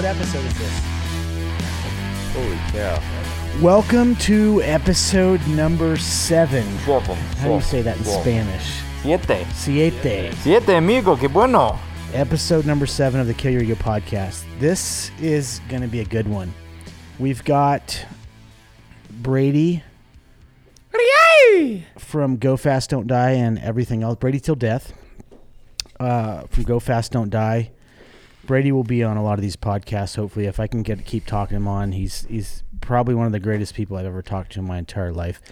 What episode is this? Holy cow. Welcome to episode number 7. How do you say that in Spanish? Siete. Siete, amigo, que bueno. Episode number 7 of the Kill Your Ego podcast. This is going to be a good one. We've got Brady from Go Fast, Don't Die, and everything else. Brady Till Death from Go Fast, Don't Die. Brady will be on a lot of these podcasts, hopefully, if I can keep talking him on. He's probably one of the greatest people I've ever talked to in my entire life.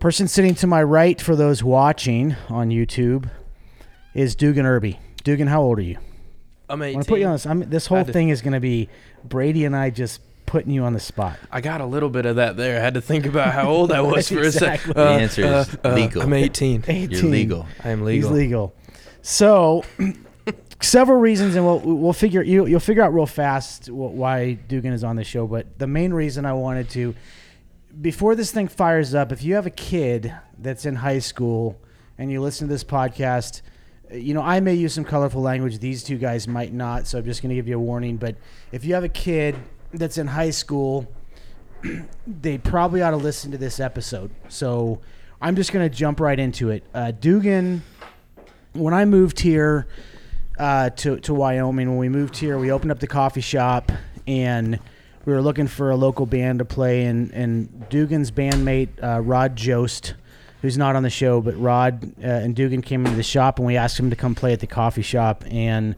Person sitting to my right, for those watching on YouTube, is Dugan Irby. Dugan, how old are you? I'm 18. I want to put you on this. This whole thing is going to be Brady and I just putting you on the spot. I got a little bit of that there. I had to think about how old I was for a second. The answer is legal. I'm 18. You're legal. I am legal. He's legal. So, several reasons, and we'll figure you'll figure out real fast why Dugan is on the show. But the main reason I wanted to, before this thing fires up, if you have a kid that's in high school and you listen to this podcast, you know, I may use some colorful language. These two guys might not, so I'm just going to give you a warning. But if you have a kid that's in high school, they probably ought to listen to this episode. So I'm just going to jump right into it. Dugan, when I moved here to Wyoming, when we moved here, we opened up the coffee shop and we were looking for a local band to play. And Dugan's bandmate, Rod Jost, who's not on the show, but Rod and Dugan came into the shop and we asked him to come play at the coffee shop. And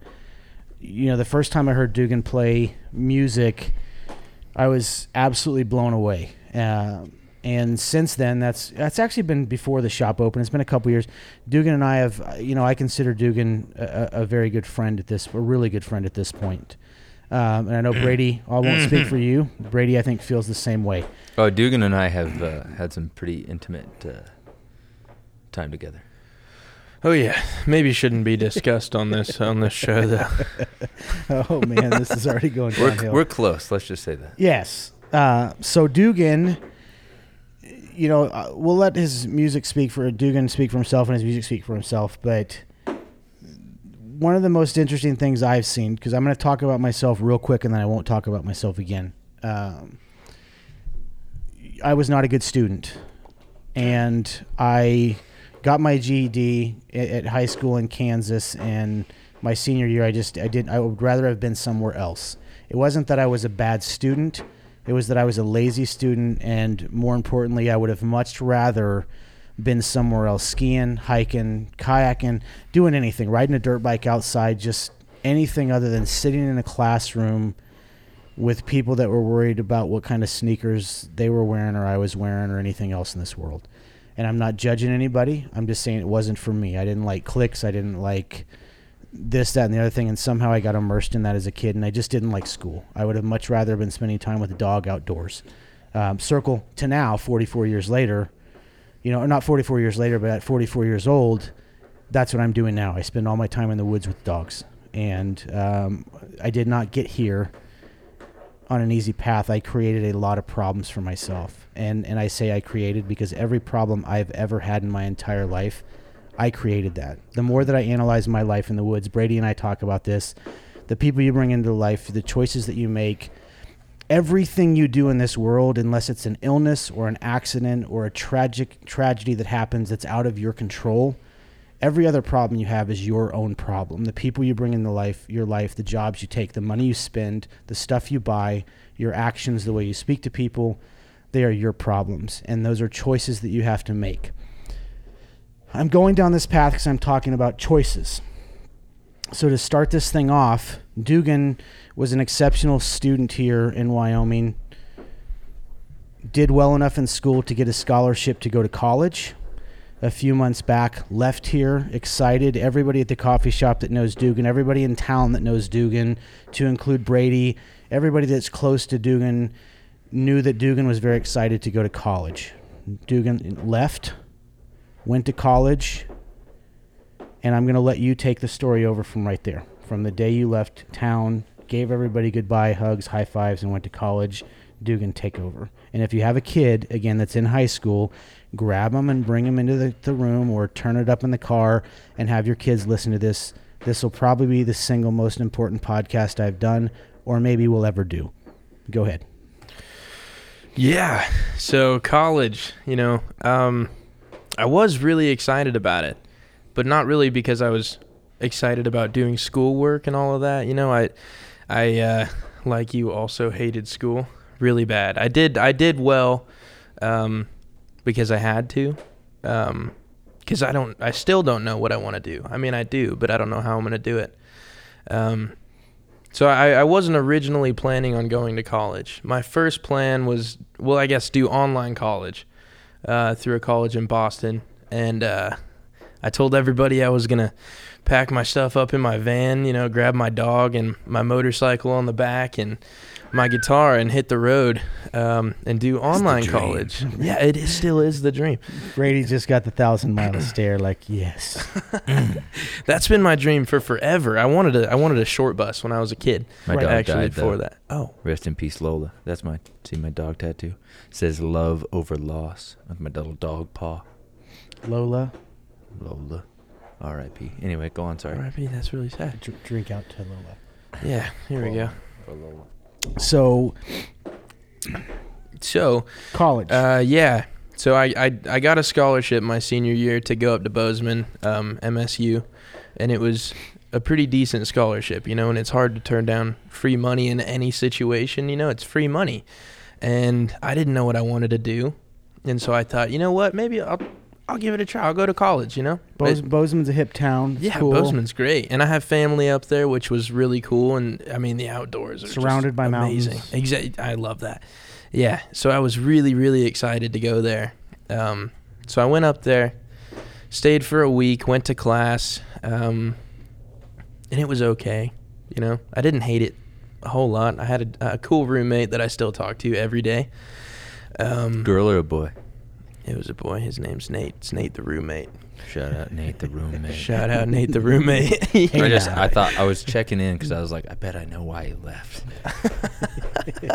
you know, the first time I heard Dugan play music, I was absolutely blown away. And since then, that's actually been before the shop opened. It's been a couple years. Dugan and I have, you know, I consider Dugan a very good friend at this, a really good friend at this point. And I know Brady, I won't speak for you. Brady, I think, feels the same way. Oh, Dugan and I have had some pretty intimate time together. Oh yeah, maybe shouldn't be discussed on this show though. Oh man, this is already going downhill. We're close. Let's just say that. Yes. So Dugan, you know, we'll let his music speak for Dugan speak for himself and his music speak for himself. But one of the most interesting things I've seen, because I'm going to talk about myself real quick and then I won't talk about myself again. I was not a good student, and I got my GED at high school in Kansas, and my senior year, I would rather have been somewhere else. It wasn't that I was a bad student. It was that I was a lazy student, and more importantly, I would have much rather been somewhere else, skiing, hiking, kayaking, doing anything, riding a dirt bike outside, just anything other than sitting in a classroom with people that were worried about what kind of sneakers they were wearing or I was wearing or anything else in this world. And I'm not judging anybody. I'm just saying it wasn't for me. I didn't like cliques. I didn't like this, that, and the other thing. And somehow I got immersed in that as a kid, and I just didn't like school. I would have much rather been spending time with a dog outdoors. Circle to now, 44 years later, you know, or not 44 years later, but at 44 years old, that's what I'm doing now. I spend all my time in the woods with dogs. And I did not get here on an easy path. I created a lot of problems for myself. And I say I created because every problem I've ever had in my entire life, I created that. The more that I analyze my life in the woods, Brady and I talk about this, the people you bring into life, the choices that you make, everything you do in this world, unless it's an illness or an accident or a tragedy that happens that's out of your control, every other problem you have is your own problem. The people you bring into life, your life, the jobs you take, the money you spend, the stuff you buy, your actions, the way you speak to people, they are your problems. And those are choices that you have to make. I'm going down this path because I'm talking about choices. So to start this thing off, Dugan was an exceptional student here in Wyoming, did well enough in school to get a scholarship to go to college. A few months back, left here, excited. Everybody at the coffee shop that knows Dugan, everybody in town that knows Dugan, to include Brady, everybody that's close to Dugan knew that Dugan was very excited to go to college. Dugan left, went to college, and I'm going to let you take the story over from right there. From the day you left town, gave everybody goodbye, hugs, high fives, and went to college, Dugan, take over. And if you have a kid, again, that's in high school, grab them and bring them into the room or turn it up in the car and have your kids listen to this. This will probably be the single most important podcast I've done. or maybe we'll ever do. Go ahead. Yeah. So college, you know, I was really excited about it, but not really because I was excited about doing schoolwork and all of that. You know, I like you, also hated school really bad. I did well, because I had to, because I still don't know what I want to do. I mean, I do, but I don't know how I'm going to do it. So I wasn't originally planning on going to college. My first plan was, well, I guess do online college through a college in Boston. And I told everybody I was going to pack my stuff up in my van, you know, grab my dog and my motorcycle on the back and my guitar and hit the road and do online college. Yeah, still is the dream. Brady just got the 1,000-mile stare like, yes. That's been my dream for forever. I wanted a short bus when I was a kid. My dog actually died, for that. Oh. Rest in peace, Lola. That's my dog tattoo. It says love over loss with my little dog paw. Lola. R.I.P. Anyway, go on, sorry. R.I.P., that's really sad. Drink out to Lola. Yeah, here we go. For Lola. So college. So I got a scholarship my senior year to go up to Bozeman, MSU, and it was a pretty decent scholarship, you know, and it's hard to turn down free money in any situation, you know, it's free money. And I didn't know what I wanted to do. And so I thought, you know what, maybe I'll give it a try. I'll go to college, you know. Bozeman's a hip town. It's cool. Bozeman's great. And I have family up there, which was really cool. And, I mean, the outdoors are surrounded by amazing mountains. Exactly. I love that. Yeah. So I was really, really excited to go there. So I went up there, stayed for a week, went to class, and it was okay, you know. I didn't hate it a whole lot. I had a cool roommate that I still talk to every day. Girl or a boy? It was a boy. His name's Nate. It's Nate the roommate. Shout out Nate the roommate. Shout out Nate the roommate. Yeah. I thought I was checking in because I was like, I bet I know why he left.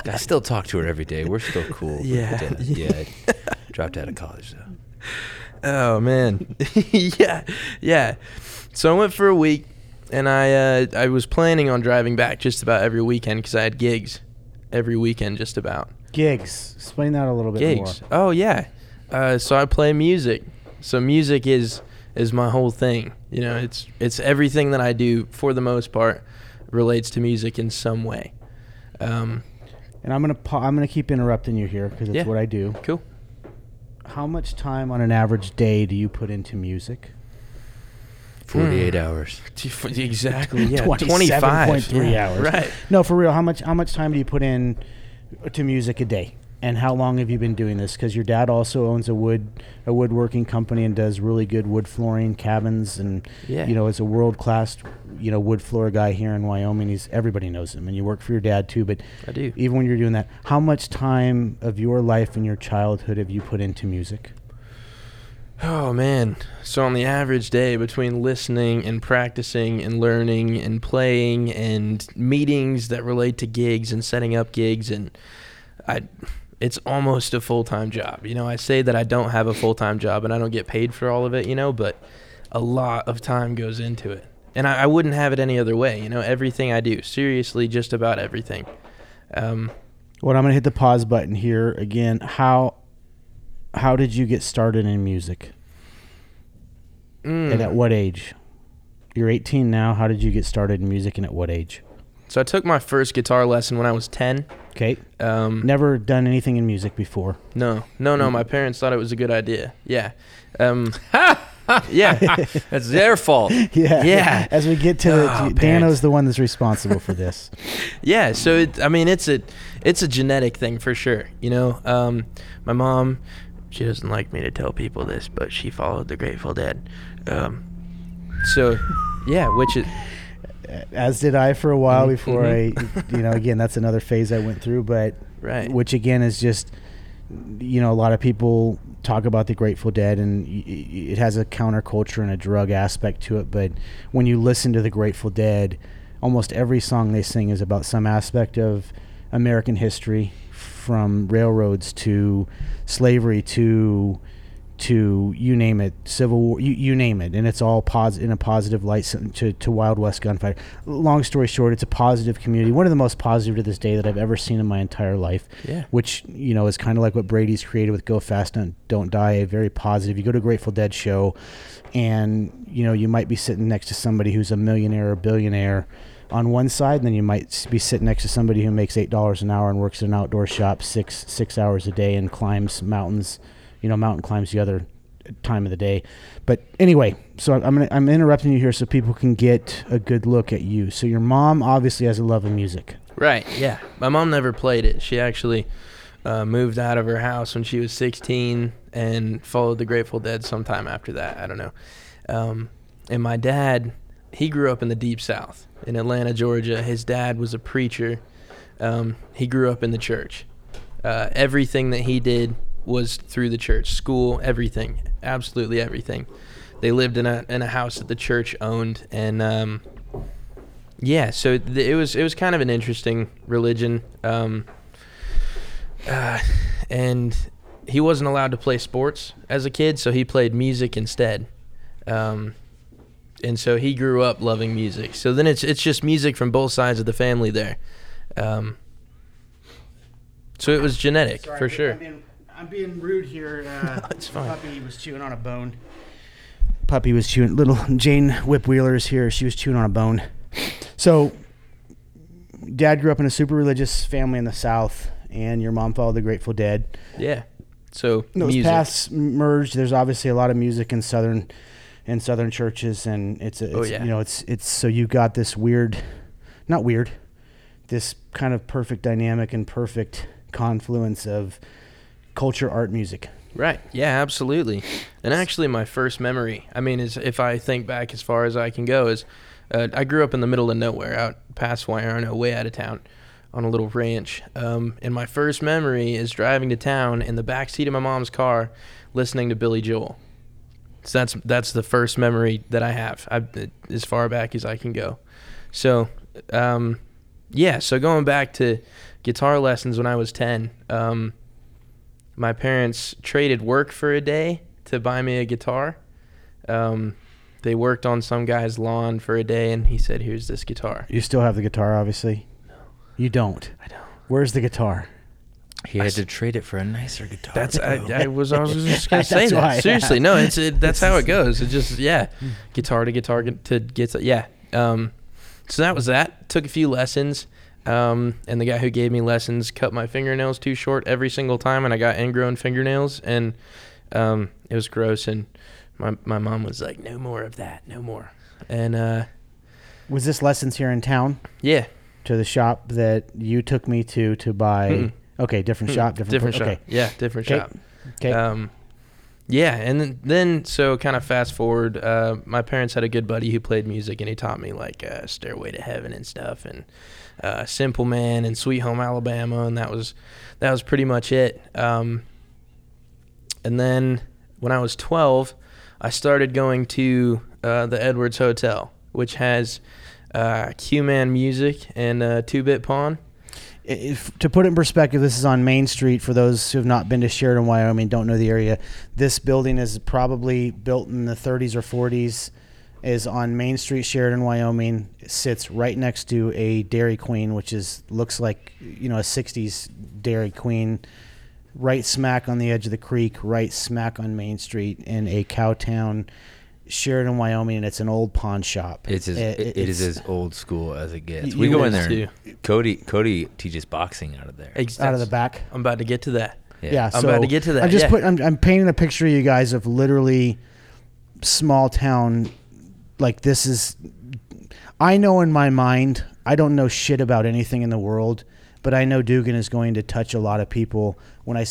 I still talk to her every day. We're still cool. Yeah. Yeah. Dropped out of college though. Oh man. Yeah. Yeah. So I went for a week, and I was planning on driving back just about every weekend because I had gigs every weekend just about. Gigs. Explain that a little bit more. Oh yeah. So I play music. So music is my whole thing. You know, it's everything that I do for the most part relates to music in some way. And I'm gonna keep interrupting you here because it's what I do. Cool. How much time on an average day do you put into music? 48 hours. Exactly. Yeah. 27.3 hours. Right. No, for real. How much time do you put in to music a day? And how long have you been doing this? Because your dad also owns a woodworking company and does really good wood flooring, cabins, and you know, is a world-class, you know, wood floor guy here in Wyoming. Everybody knows him, and you work for your dad too. But I do. Even when you're doing that, how much time of your life and your childhood have you put into music? Oh man! So on the average day, between listening and practicing and learning and playing and meetings that relate to gigs and setting up gigs and it's almost a full-time job. You know, I say that I don't have a full-time job and I don't get paid for all of it, you know, but a lot of time goes into it. And I wouldn't have it any other way, you know, everything I do, seriously, just about everything. Well, I'm going to hit the pause button here again. How did you get started in music? And at what age? You're 18 now. How did you get started in music and at what age? So I took my first guitar lesson when I was 10. Okay. Never done anything in music before. No. My parents thought it was a good idea. Yeah. Yeah. That's their fault. Yeah. Yeah. As we get to Dano's the one that's responsible for this. Yeah. So it's a genetic thing for sure. You know, my mom, she doesn't like me to tell people this, but she followed the Grateful Dead. So yeah, which is. As did I for a while before I, you know, again, that's another phase I went through, but right. Which again is just, you know, a lot of people talk about the Grateful Dead and it has a counterculture and a drug aspect to it. But when you listen to the Grateful Dead, almost every song they sing is about some aspect of American history, from railroads to slavery to to, you name it, Civil War, you name it, and it's all in a positive light to Wild West gunfighter. Long story short, it's a positive community, one of the most positive to this day that I've ever seen in my entire life, yeah. Which, you know, is kind of like what Brady's created with Go Fast and Don't Die, very positive. You go to a Grateful Dead show and, you know, you might be sitting next to somebody who's a millionaire or billionaire on one side, and then you might be sitting next to somebody who makes $8 an hour and works at an outdoor shop six hours a day and climbs mountains, you know, mountain climbs the other time of the day. But anyway, so I'm interrupting you here so people can get a good look at you. So your mom obviously has a love of music. Right, yeah. My mom never played it. She actually moved out of her house when she was 16 and followed the Grateful Dead sometime after that. I don't know. And my dad, he grew up in the Deep South in Atlanta, Georgia. His dad was a preacher. He grew up in the church. Everything that he did was through the church, school, everything, absolutely everything. They lived in a house that the church owned, and so it was kind of an interesting religion. And he wasn't allowed to play sports as a kid, so he played music instead. And so he grew up loving music. So then it's just music from both sides of the family there. So it was genetic. Sorry, for sure. I'm being rude here. No, it's fine. Puppy was chewing on a bone. Little Jane Whipwheeler is here. She was chewing on a bone. So, Dad grew up in a super religious family in the South, and your mom followed the Grateful Dead. Yeah. So those music paths merged. There's obviously a lot of music in Southern churches, and so you got this this kind of perfect dynamic and perfect confluence of culture, art, music. Right. Yeah, absolutely. And actually my first memory, I mean, is if I think back as far as I can go, is I grew up in the middle of nowhere, out past Wyoming, way out of town, on a little ranch. And my first memory is driving to town in the backseat of my mom's car, listening to Billy Joel. So that's the first memory that I have, as far back as I can go. So, so going back to guitar lessons when I was 10, my parents traded work for a day to buy me a guitar. They worked on some guy's lawn for a day, and he said, "Here's this guitar." You still have the guitar, obviously? No. You don't? I don't. Where's the guitar? He had to trade it for a nicer guitar. That's I was just going to say that. Why, seriously, yeah. No, that's how it goes. It just, yeah, guitar to guitar. Yeah. So that was that. Took a few lessons. And the guy who gave me lessons cut my fingernails too short every single time, and I got ingrown fingernails, and it was gross, and my mom was like, "No more of that, no more." And was this lessons here in town? Yeah. To the shop that you took me to buy. Mm-mm. Okay, different shop, different shop. Okay. Yeah, different shop. Okay. And then so kind of fast forward, my parents had a good buddy who played music, and he taught me like Stairway to Heaven and stuff, and Simple Man and Sweet Home Alabama, and that was pretty much it. And then when I was 12, I started going to the Edwards Hotel, which has Q-Man Music and 2-Bit Pawn. If, to put it in perspective, this is on Main Street. For those who have not been to Sheridan, Wyoming, don't know the area, this building is probably built in the 30s or 40s, is on Main Street, Sheridan, Wyoming. It sits right next to a Dairy Queen, which looks like, you know, a 60s Dairy Queen, right smack on the edge of the creek, right smack on Main Street in a cow town, Sheridan, Wyoming, and it's an old pawn shop. It is as old school as it gets. We go in there. Cody teaches boxing out of there. Out of the back. I'm about to get to that. Yeah. I'm about to get to that. I'm painting a picture of you guys of literally small town. Like this is, I know in my mind, I don't know shit about anything in the world, but I know Dugan is going to touch a lot of people when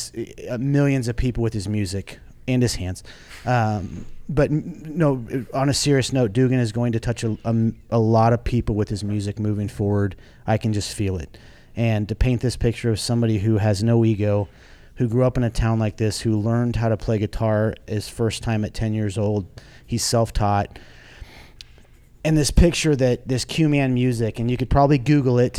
millions of people with his music and his hands. But no, on a serious note, Dugan is going to touch a lot of people with his music moving forward. I can just feel it. And to paint this picture of somebody who has no ego, who grew up in a town like this, who learned how to play guitar his first time at 10 years old. He's self-taught. And this picture that this Q-Man music, and you could probably Google it.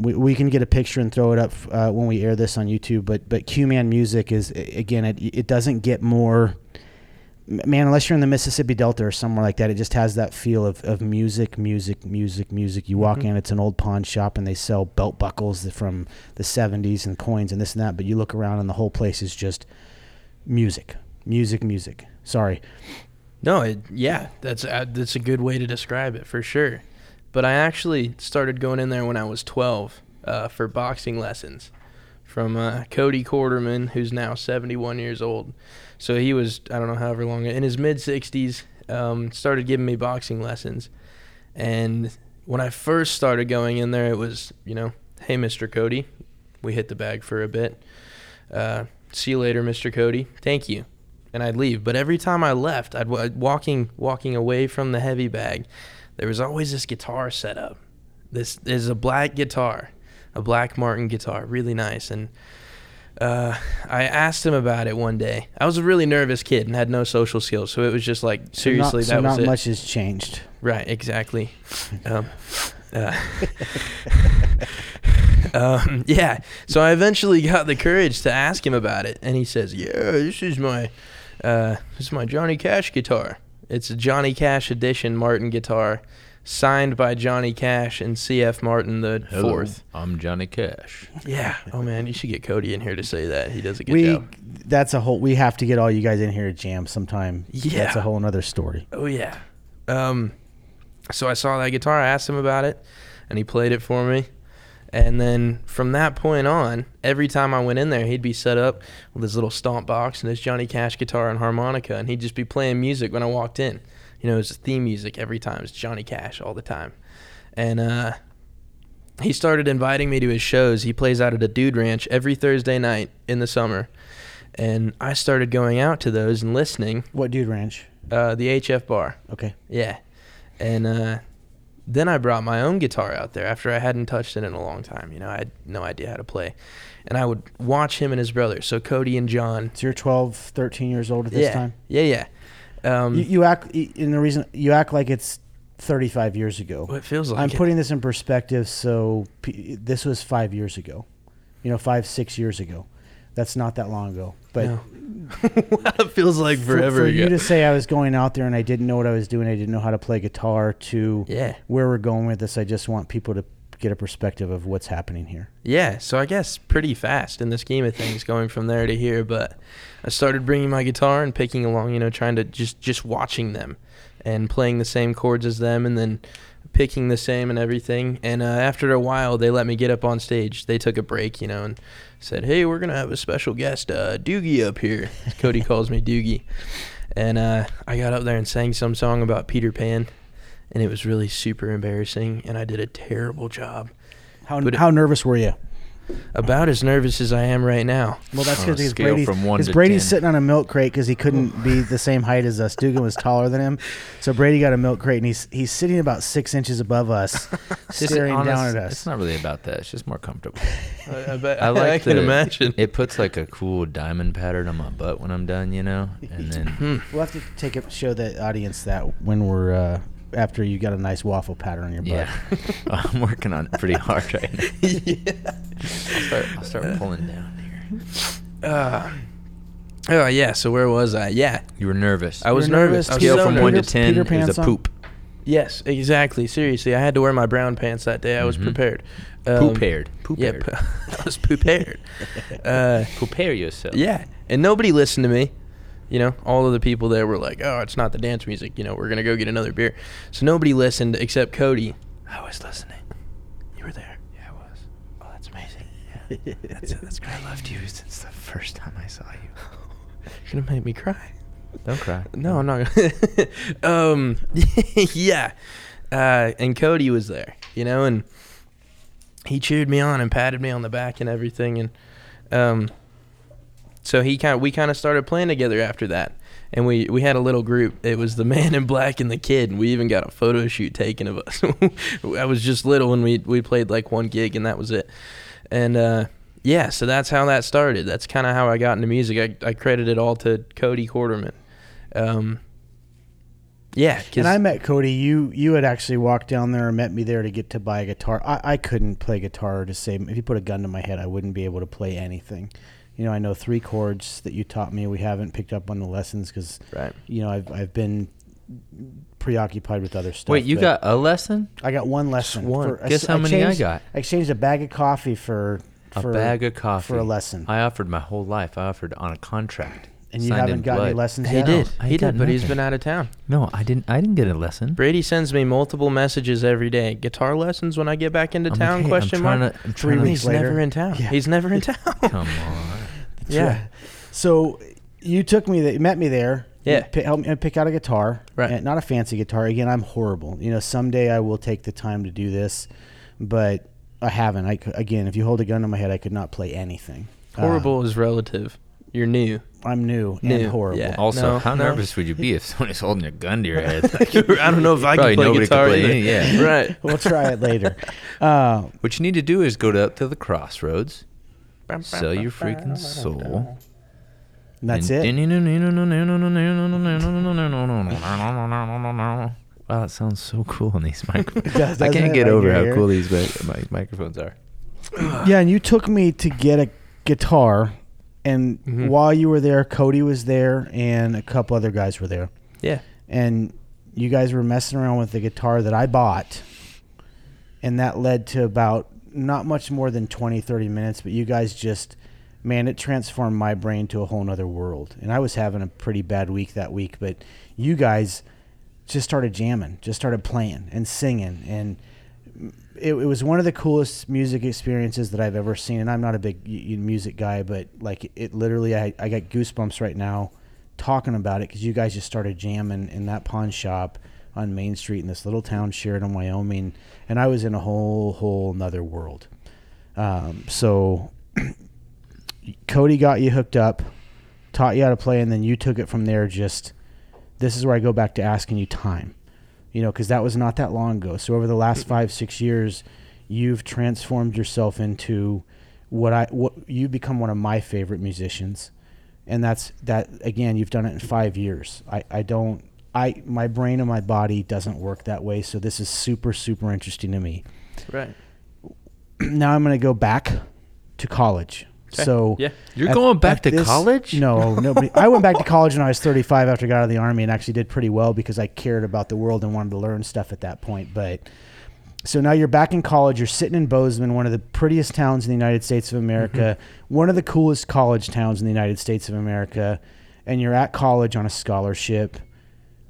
We can get a picture and throw it up when we air this on YouTube. But Q-Man music is, again, it doesn't get more, man, unless you're in the Mississippi Delta or somewhere like that. It just has that feel of music. You walk in, it's an old pawn shop, and they sell belt buckles from the 70s and coins and this and that. But you look around, and the whole place is just music. Sorry. No, that's a good way to describe it for sure. But I actually started going in there when I was 12 for boxing lessons from Cody Quarterman, who's now 71 years old. So he was, I don't know however long, in his mid-60s, started giving me boxing lessons. And when I first started going in there, it was, hey, Mr. Cody. We hit the bag for a bit. See you later, Mr. Cody. Thank you. And I'd leave. But every time I left, I'd walking away from the heavy bag, there was always this guitar set up. This is a black guitar, a Black Martin guitar, really nice. And I asked him about it one day. I was a really nervous kid and had no social skills, so it was just like, seriously, that was it. Not much has changed. Right, exactly. Yeah, so I eventually got the courage to ask him about it, and he says, yeah, this is my... it's my Johnny Cash guitar. It's a Johnny Cash edition Martin guitar, signed by Johnny Cash and C.F. Martin the Fourth. I'm Johnny Cash. Yeah. Oh man, you should get Cody in here to say that. He does a good job. We have to get all you guys in here to jam sometime. Yeah. That's a whole another story. Oh yeah. So I saw that guitar. I asked him about it, and he played it for me. And then from that point on, every time I went in there, he'd be set up with his little stomp box and his Johnny Cash guitar and harmonica, and he'd just be playing music when I walked in. It's theme music every time. It's Johnny Cash all the time. And he started inviting me to his shows. He plays out at a dude ranch every Thursday night in the summer. And I started going out to those and listening. What dude ranch? The HF Bar. Okay. Yeah. And... then I brought my own guitar out there after I hadn't touched it in a long time. I had no idea how to play. And I would watch him and his brother, so Cody and John. So you're 12, 13 years old at this time? Yeah. You act like it's 35 years ago. Well, it feels like I'm putting this in perspective, so this was 5 years ago. 6 years ago. That's not that long ago. But no. It feels like forever ago. For you to say I was going out there and I didn't know what I was doing, I didn't know how to play guitar, to where we're going with this, I just want people to get a perspective of what's happening here. Yeah, so I guess pretty fast in the scheme of things, going from there to here. But I started bringing my guitar and picking along, trying to just watching them and playing the same chords as them and then picking the same and everything. And after a while, they let me get up on stage. They took a break, and said, hey, we're going to have a special guest, Doogie, up here. Cody calls me Doogie. And I got up there and sang some song about Peter Pan, and it was really super embarrassing, and I did a terrible job. How nervous were you? About as nervous as I am right now. Well, that's because Brady's sitting on a milk crate because he couldn't be the same height as us. Dugan was taller than him, so Brady got a milk crate, and he's sitting about 6 inches above us, staring down at us. It's not really about that. It's just more comfortable. I can imagine. It puts like a cool diamond pattern on my butt when I'm done, And then we'll have to show the audience that when we're. After you got a nice waffle pattern on your butt. Yeah. I'm working on it pretty hard right now. I'll start pulling down here. So where was I? Yeah. You were nervous. I was nervous. Scale from 1 to 10 is a poop. Yes, exactly. Seriously, I had to wear my brown pants that day. I was prepared. Poop-haired. Yeah, I was poop-haired. Prepare yourself. Yeah, and nobody listened to me. All of the people there were like, oh, it's not the dance music. We're going to go get another beer. So nobody listened except Cody. I was listening. You were there. Yeah, I was. Oh, that's amazing. Yeah. That's great. I loved you since the first time I saw you. You're going to make me cry. Don't cry. No, I'm not going to. Yeah. And Cody was there, and he cheered me on and patted me on the back and everything. And, so we kind of started playing together after that, and we had a little group. It was the man in black and the kid, and we even got a photo shoot taken of us. I was just little, and we played like one gig, and that was it. And so that's how that started. That's kind of how I got into music. I credit it all to Cody Quarterman. Yeah. And I met Cody. You had actually walked down there and met me there to get to buy a guitar. I couldn't play guitar to save. If you put a gun to my head, I wouldn't be able to play anything. You know, I know three chords that you taught me. We haven't picked up on the lessons because, you know, I've been preoccupied with other stuff. Wait, you got a lesson? I got one lesson. One. Guess how many I got? I exchanged a bag of coffee for a bag of coffee for a lesson. I offered my whole life. I offered on a contract. And you haven't gotten any lessons yet? He did, but he's been out of town. No, I didn't get a lesson. Brady sends me multiple messages every day. Guitar lessons when I get back into town? Okay, question mark. He's never in town. Yeah. He's never in town. Come on. Yeah. So you took me. You met me there. Yeah. Helped me pick out a guitar. Right. And not a fancy guitar. Again, I'm horrible. You know, someday I will take the time to do this, but I haven't. Again, if you hold a gun to my head, I could not play anything. Horrible is relative. You're new. I'm new and horrible. Yeah. Also, how nervous would you be if someone is holding a gun to your head? Like, I don't know if I can play guitar. Could play right. We'll try it later. What you need to do is go up to the crossroads, sell your freaking soul. And that's it. Wow, that sounds so cool on these microphones. I can't get over how cool these microphones are. Yeah, and you took me to get a guitar. And while you were there, Cody was there, and a couple other guys were there. Yeah. And you guys were messing around with the guitar that I bought, and that led to about not much more than 20, 30 minutes, but you guys just, man, it transformed my brain to a whole nother world. And I was having a pretty bad week that week, but you guys just started jamming, just started playing and singing, and It was one of the coolest music experiences that I've ever seen. And I'm not a big music guy, but like it literally, I got goosebumps right now talking about it because you guys just started jamming in that pawn shop on Main Street in this little town, Sheridan, Wyoming. And I was in a whole nother world. So Cody got you hooked up, taught you how to play, and then you took it from there. Just, this is where I go back to asking you time. You know, because that was not that long ago. So over the last 5-6 years, you've transformed yourself into what you've become one of my favorite musicians, and that's that. Again, you've done it in 5 years. My brain and my body doesn't work that way. So this is super interesting to me. Right. Now I'm going to go back to college. Okay. So yeah, you're going back to college? No, nobody. I went back to college when I was 35 after I got out of the Army and actually did pretty well because I cared about the world and wanted to learn stuff at that point. But so now you're back in college. You're sitting in Bozeman, one of the prettiest towns in the United States of America, one of the coolest college towns in the United States of America, and you're at college on a scholarship.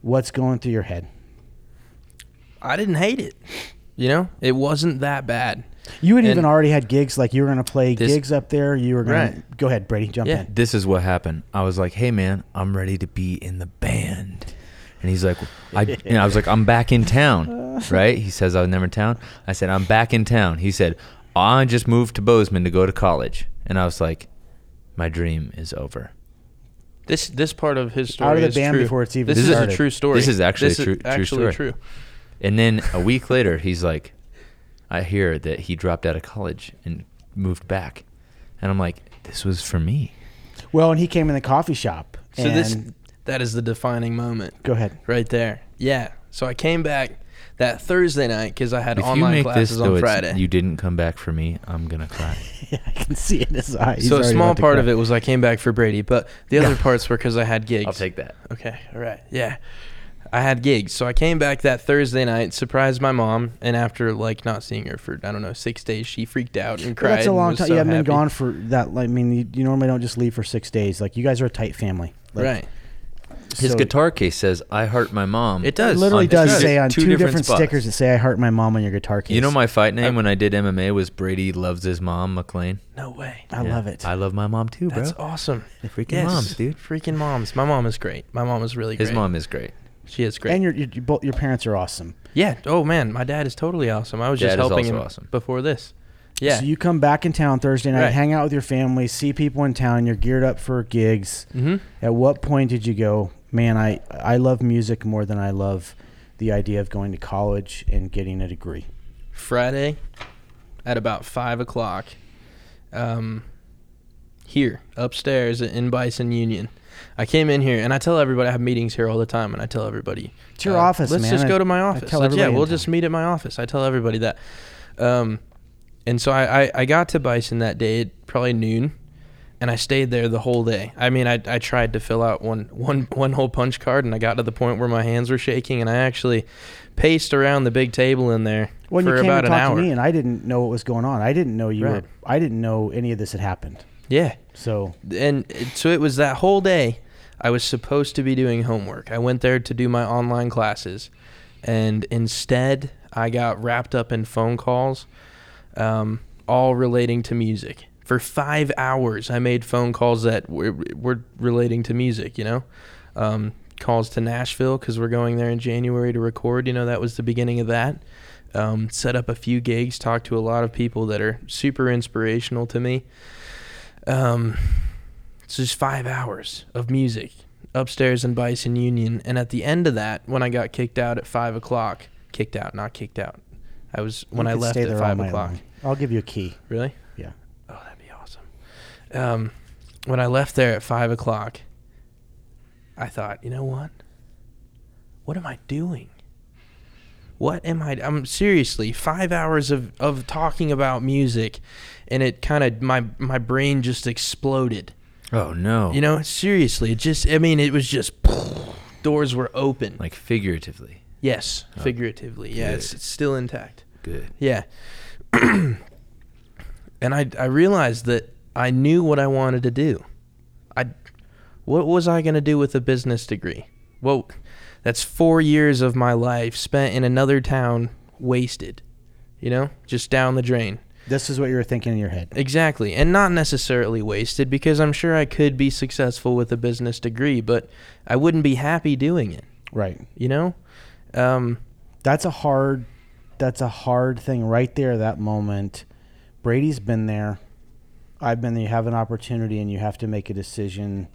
What's going through your head? I didn't hate it. You know, it wasn't that bad. You had even already had gigs, like you were going to play gigs up there. You were going to go ahead, Brady, jump in. This is what happened. I was like, "Hey, man, I'm ready to be in the band," and he's like, I was like, "I'm back in town," right? He says, "I was never in town." I said, "I'm back in town." He said, "I just moved to Bozeman to go to college," and I was like, "My dream is over." This part of his story is true. Out of the band before it's even started. This is a true story. This is actually a true story. And then a week later, he's like, I hear that he dropped out of college and moved back. And I'm like, this was for me. Well, and he came in the coffee shop. So that is the defining moment. Go ahead. Right there. Yeah. So I came back that Thursday night because I had online classes on Friday. You didn't come back for me, I'm going to cry. Yeah, I can see it in his eyes. So a small part of it was I came back for Brady, but the other parts were because I had gigs. I'll take that. Okay. All right. Yeah. I had gigs, so I came back that Thursday night, surprised my mom, and after like not seeing her for I don't know 6 days, she freaked out and cried. That's a long time. You haven't been gone for that. Like, I mean, you normally don't just leave for 6 days. Like you guys are a tight family, like, right? His guitar case says "I heart my mom." It does. It literally does say on two different stickers that say "I heart my mom" on your guitar case. You know my fight name when I did MMA was Brady Loves His Mom McLean. No way. I love it. I love my mom too, bro. That's awesome. Freaking moms, dude. Freaking moms. My mom is great. My mom is really great. His mom is great. She is great. And your parents are awesome. Yeah. Oh, man. My dad is totally awesome. I was just helping him before this. Yeah. So you come back in town Thursday night, hang out with your family, see people in town. You're geared up for gigs. Mm-hmm. At what point did you go, man, I love music more than I love the idea of going to college and getting a degree? Friday at about 5 o'clock here upstairs in Bison Union. I came in here, and I tell everybody I have meetings here all the time, and I tell everybody. It's your office, let's man. Let's just go to my office. We'll just meet at my office. I tell everybody that. And so I got to Bison that day at probably noon, and I stayed there the whole day. I mean, I tried to fill out one whole punch card, and I got to the point where my hands were shaking, and I actually paced around the big table in there for about an hour. To me, and I didn't know what was going on. I didn't know you were. I didn't know any of this had happened. Yeah. So it was that whole day I was supposed to be doing homework. I went there to do my online classes, and instead I got wrapped up in phone calls, all relating to music. For 5 hours I made phone calls that were relating to music, you know, calls to Nashville because we're going there in January to record. You know, that was the beginning of that. Set up a few gigs, talked to a lot of people that are super inspirational to me. It's just 5 hours of music upstairs in Bison Union. And at the end of that, when I got kicked out at 5 o'clock, I left at 5 o'clock. I'll give you a key. Really? Yeah. Oh, that'd be awesome. When I left there at 5 o'clock, I thought, you know what? What am I doing? I'm seriously 5 hours of talking about music, and it kind of, my brain just exploded. Oh no. You know, seriously, it was just doors were open. Like figuratively. Yes. Oh. Figuratively. Yeah. It's still intact. Good. Yeah. And I realized that I knew what I wanted to do. What was I going to do with a business degree? Well, that's 4 years of my life spent in another town, wasted, you know, just down the drain. This is what you were thinking in your head. Exactly. And not necessarily wasted, because I'm sure I could be successful with a business degree, but I wouldn't be happy doing it. Right. You know? That's a hard thing right there, that moment. Brady's been there. I've been there. You have an opportunity and you have to make a decision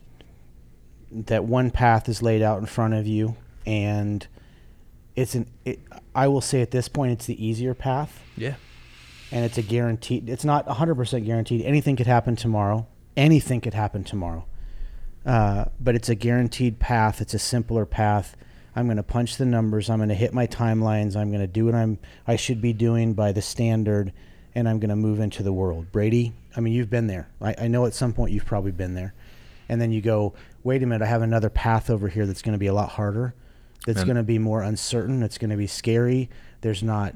that one path is laid out in front of you. And I will say at this point, it's the easier path. Yeah. And it's a guaranteed, it's not 100% guaranteed. Anything could happen tomorrow. But it's a guaranteed path. It's a simpler path. I'm going to punch the numbers. I'm going to hit my timelines. I'm going to do what I should be doing by the standard. And I'm going to move into the world. Brady, I mean, you've been there. I know at some point you've probably been there. And then you go, wait a minute, I have another path over here that's going to be a lot harder. That's going to be more uncertain. It's going to be scary. There's not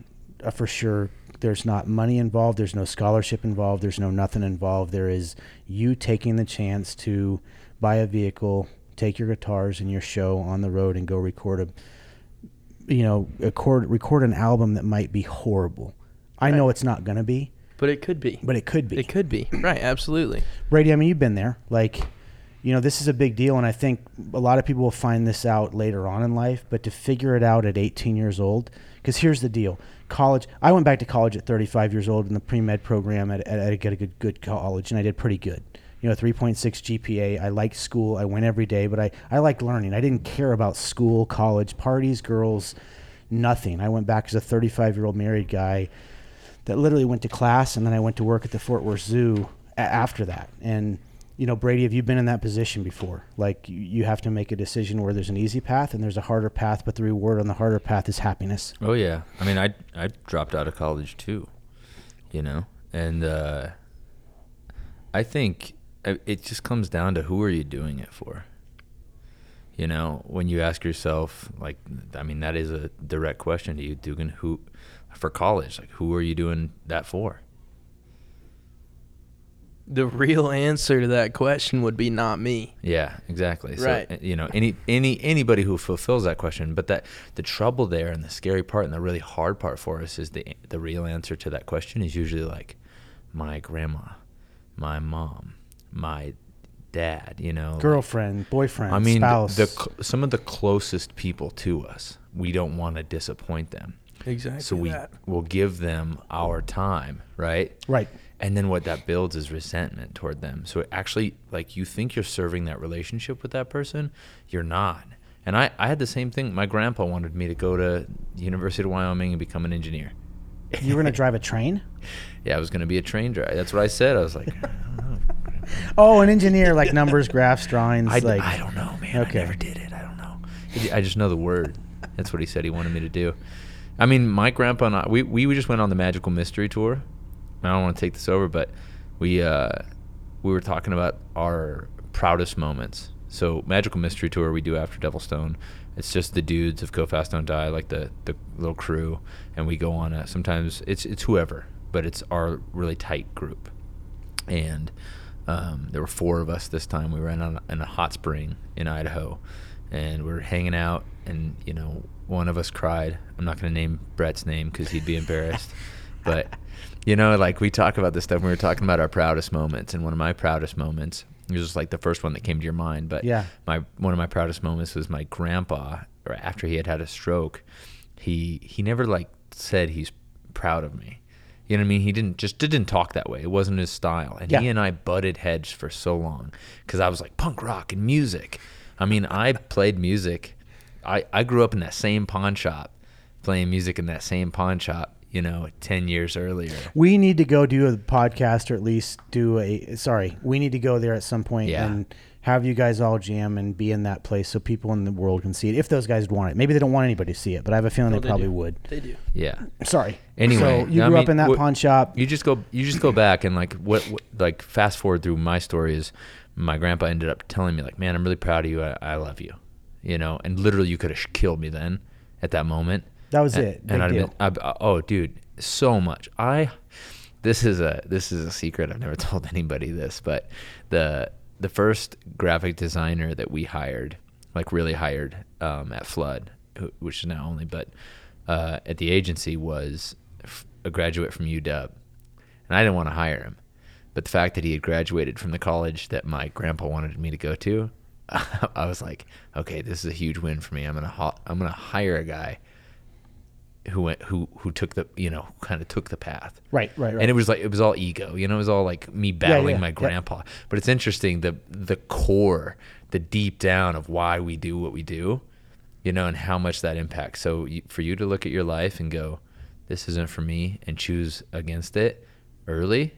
money involved. There's no scholarship involved. There's no nothing involved. There is you taking the chance to buy a vehicle, take your guitars and your show on the road and go record an album that might be horrible. Right. I know it's not going to be. But it could be. It could be. Right. Absolutely. Brady, I mean, you've been there. This is a big deal. And I think a lot of people will find this out later on in life, but to figure it out at 18 years old, because here's the deal. College. I went back to college at 35 years old in the pre-med program at a good college. And I did pretty good, 3.6 GPA. I liked school. I went every day, but I liked learning. I didn't care about school, college, parties, girls, nothing. I went back as a 35-year-old married guy that literally went to class, and then I went to work at the Fort Worth Zoo after that. And, Brady, have you been in that position before? Like, you have to make a decision where there's an easy path and there's a harder path, but the reward on the harder path is happiness. Oh, yeah. I mean, I dropped out of college, too, And I think it just comes down to who are you doing it for? When you ask yourself, that is a direct question to you, Dugan, for college, who are you doing that for? The real answer to that question would be not me. Yeah, exactly. Right. So, anybody who fulfills that question, but that the trouble there and the scary part and the really hard part for us is the real answer to that question is usually my grandma, my mom, my dad, girlfriend, boyfriend, spouse. Some of the closest people to us, we don't want to disappoint them. Exactly. So we'll give them our time, right? Right. And then what that builds is resentment toward them. So it actually, you think you're serving that relationship with that person, you're not. And I had the same thing. My grandpa wanted me to go to the University of Wyoming and become an engineer. You were going to drive a train? Yeah, I was going to be a train driver. That's what I said. I was like, I don't know. Oh, an engineer, like numbers, graphs, drawings. I don't know, man. Okay. I never did it. I don't know. I just know the word. That's what he said he wanted me to do. I mean, my grandpa and I, we just went on the Magical Mystery Tour. I don't want to take this over, but we were talking about our proudest moments. So Magical Mystery Tour we do after Devil Stone. It's just the dudes of Go Fast, Don't Die, like the little crew, and we go on a, sometimes it's whoever, but it's our really tight group. And there were four of us this time. We were in a hot spring in Idaho, and we were hanging out, and, you know, one of us cried. I'm not going to name Brett's name because he'd be embarrassed. But, you know, like, we talk about this stuff. We were talking about our proudest moments, and one of my proudest moments, it was just like the first one that came to your mind. But yeah, one of my proudest moments was my grandpa, after he had a stroke. He never, like, said he's proud of me. You know what I mean? He didn't talk that way. It wasn't his style. And he and I butted heads for so long because I was like, punk rock and music. I mean, I played music. I grew up in that same pawn shop, playing music in that same pawn shop, you know, 10 years earlier. We need to go do a podcast, or at least do a, sorry, we need to go there at some point and have you guys all jam and be in that place so people in the world can see it. If those guys want it. Maybe they don't want anybody to see it, but I have a feeling they probably do. Would. They do. Yeah. Sorry. Anyway. So you grew up in that pawn shop. You just go back and like, what like fast forward through my story is my grandpa ended up telling me like, man, I'm really proud of you. I love you. You know, and literally you could have killed me then at that moment. That was it. And oh, dude, so much. This is a secret. I've never told anybody this, but the first graphic designer that we hired, like really hired at Flood, which is now only, but at the agency was a graduate from UW. And I didn't want to hire him. But the fact that he had graduated from the college that my grandpa wanted me to go to, I was like, okay, this is a huge win for me. I'm gonna hire a guy who took the, you know, kind of took the path. Right. And it was like, it was all ego, you know, it was all like me battling my grandpa. Yeah. But it's interesting, the core, the deep down of why we do what we do, you know, and how much that impacts. So for you to look at your life and go, this isn't for me, and choose against it early,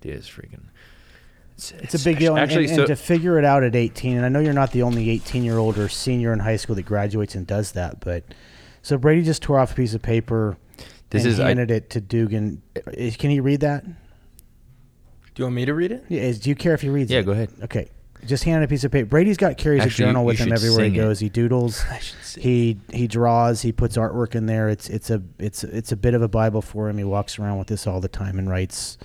dude, it's freaking... It's a big deal, and to figure it out at 18, and I know you're not the only 18-year-old or senior in high school that graduates and does that, but so Brady just tore off a piece of paper handed it to Dugan. Can he read that? Do you want me to read it? Yeah, do you care if he reads it? Yeah, go ahead. Okay, just handed a piece of paper. Brady's carries a journal with him everywhere he goes. He doodles, he draws, he puts artwork in there. It's a bit of a Bible for him. He walks around with this all the time and writes.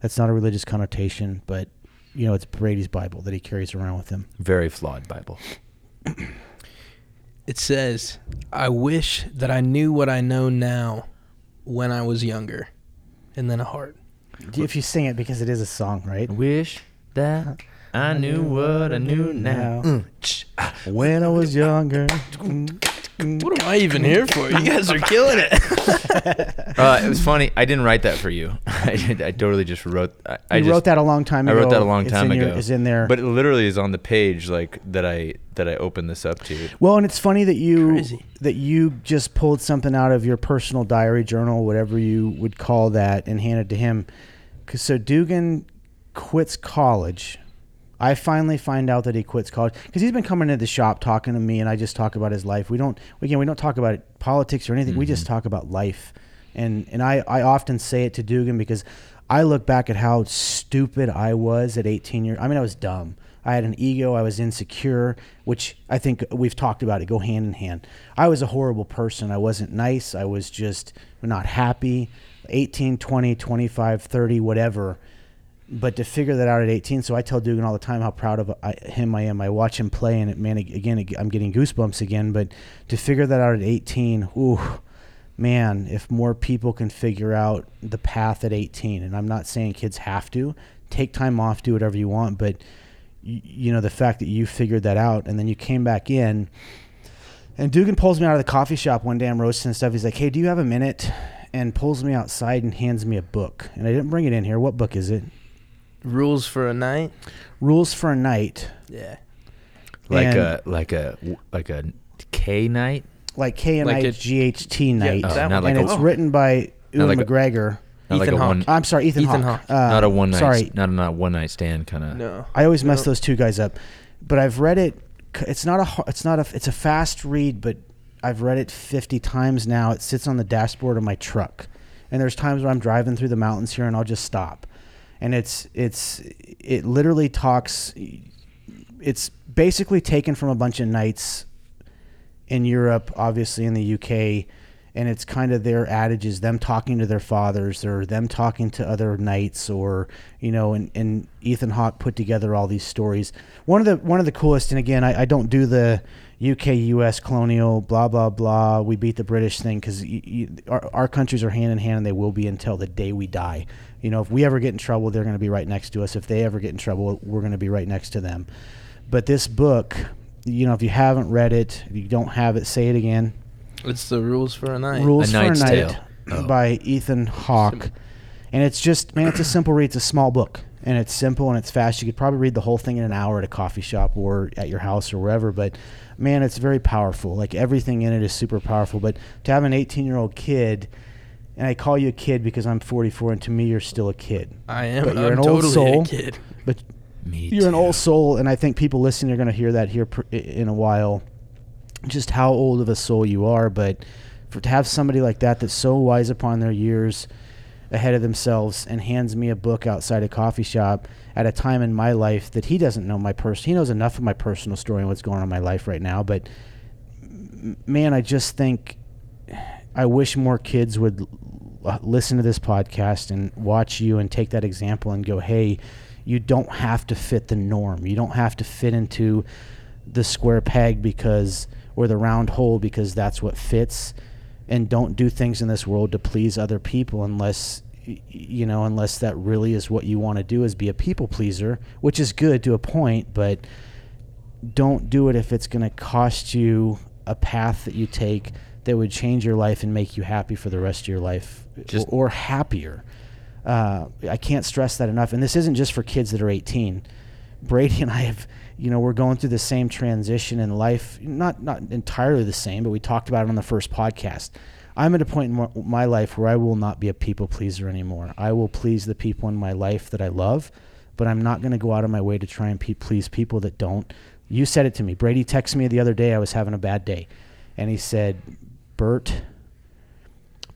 That's not a religious connotation, but you know, it's Brady's Bible that he carries around with him. Very flawed Bible. It says, I wish that I knew what I know now when I was younger. And then a heart. If you sing it, because it is a song, right? Wish that I knew what I knew now when I was younger. What am I even here for? You guys are killing it. It was funny. I didn't write that for you. I totally just wrote. I wrote that a long time ago. I wrote that a long time ago. It's in there. But it literally is on the page like that I opened this up to. Well, and it's funny that you just pulled something out of your personal diary, journal, whatever you would call that, and handed to him. So Dugan quits college. I finally find out that he quits college because he's been coming to the shop talking to me, and I just talk about his life. We don't talk about politics or anything. Mm-hmm. We just talk about life, and I often say it to Dugan because I look back at how stupid I was at 18 years. I mean, I was dumb. I had an ego. I was insecure, which I think we've talked about. It go hand in hand. I was a horrible person. I wasn't nice. I was just not happy. 18, 20, 25, 30, whatever. But to figure that out at 18, so I tell Dugan all the time how proud of him I am. I watch him play, and man, again, I'm getting goosebumps again. But to figure that out at 18, ooh, man, if more people can figure out the path at 18, and I'm not saying kids have to take time off, do whatever you want, but you know, the fact that you figured that out and then you came back in, and Dugan pulls me out of the coffee shop one day. I'm roasting and stuff. He's like, "Hey, do you have a minute?" And pulls me outside and hands me a book. And I didn't bring it in here. What book is it? Rules for a Night. Rules for a Night. Yeah. Like a K Night. Like K and I G H T Night. And it's written by Ewan McGregor. Not Ethan like Hawke. I'm sorry, Ethan Hawke. Not a one night. Sorry, not one night stand kind of. No, I always mess those two guys up. But I've read it. It's a fast read, but I've read it 50 times now. It sits on the dashboard of my truck, and there's times where I'm driving through the mountains here, and I'll just stop. And it literally talks. It's basically taken from a bunch of nights in Europe, obviously in the UK. And it's kind of their adages, them talking to their fathers or them talking to other knights, or, you know, and Ethan Hawke put together all these stories. One of the coolest, and again, I don't do the UK, US colonial, blah, blah, blah, we beat the British thing, because our countries are hand in hand, and they will be until the day we die. You know, if we ever get in trouble, they're going to be right next to us. If they ever get in trouble, we're going to be right next to them. But this book, you know, if you haven't read it, if you don't have it, say it again. It's the Rules for a Night. Rules for a Night by Ethan Hawke. Simple. And it's just, man, it's a simple read. It's a small book, and it's simple and it's fast. You could probably read the whole thing in an hour at a coffee shop or at your house or wherever. But, man, it's very powerful. Like, everything in it is super powerful. But to have an 18-year-old kid, and I call you a kid because I'm 44, and to me you're still a kid. I am. But you're an totally old soul. A kid. But me you're too. An old soul, and I think people listening are going to hear that here in a while. Just how old of a soul you are, but to have somebody like that that's so wise upon their years, ahead of themselves, and hands me a book outside a coffee shop at a time in my life that he doesn't know my person. He knows enough of my personal story and what's going on in my life right now, but man, I just think I wish more kids would listen to this podcast and watch you and take that example and go, hey, you don't have to fit the norm. You don't have to fit into the square peg or the round hole because that's what fits, and don't do things in this world to please other people unless that really is what you want to do, is be a people pleaser, which is good to a point, but don't do it if it's going to cost you a path that you take that would change your life and make you happy for the rest of your life or happier. I can't stress that enough. And this isn't just for kids that are 18. Brady and I have, you know, we're going through the same transition in life, not entirely the same, but we talked about it on the first podcast. I'm at a point in my life where I will not be a people pleaser anymore. I will please the people in my life that I love, but I'm not going to go out of my way to try and please people that don't. You said it to me. Brady texted me the other day. I was having a bad day, and he said, Bert,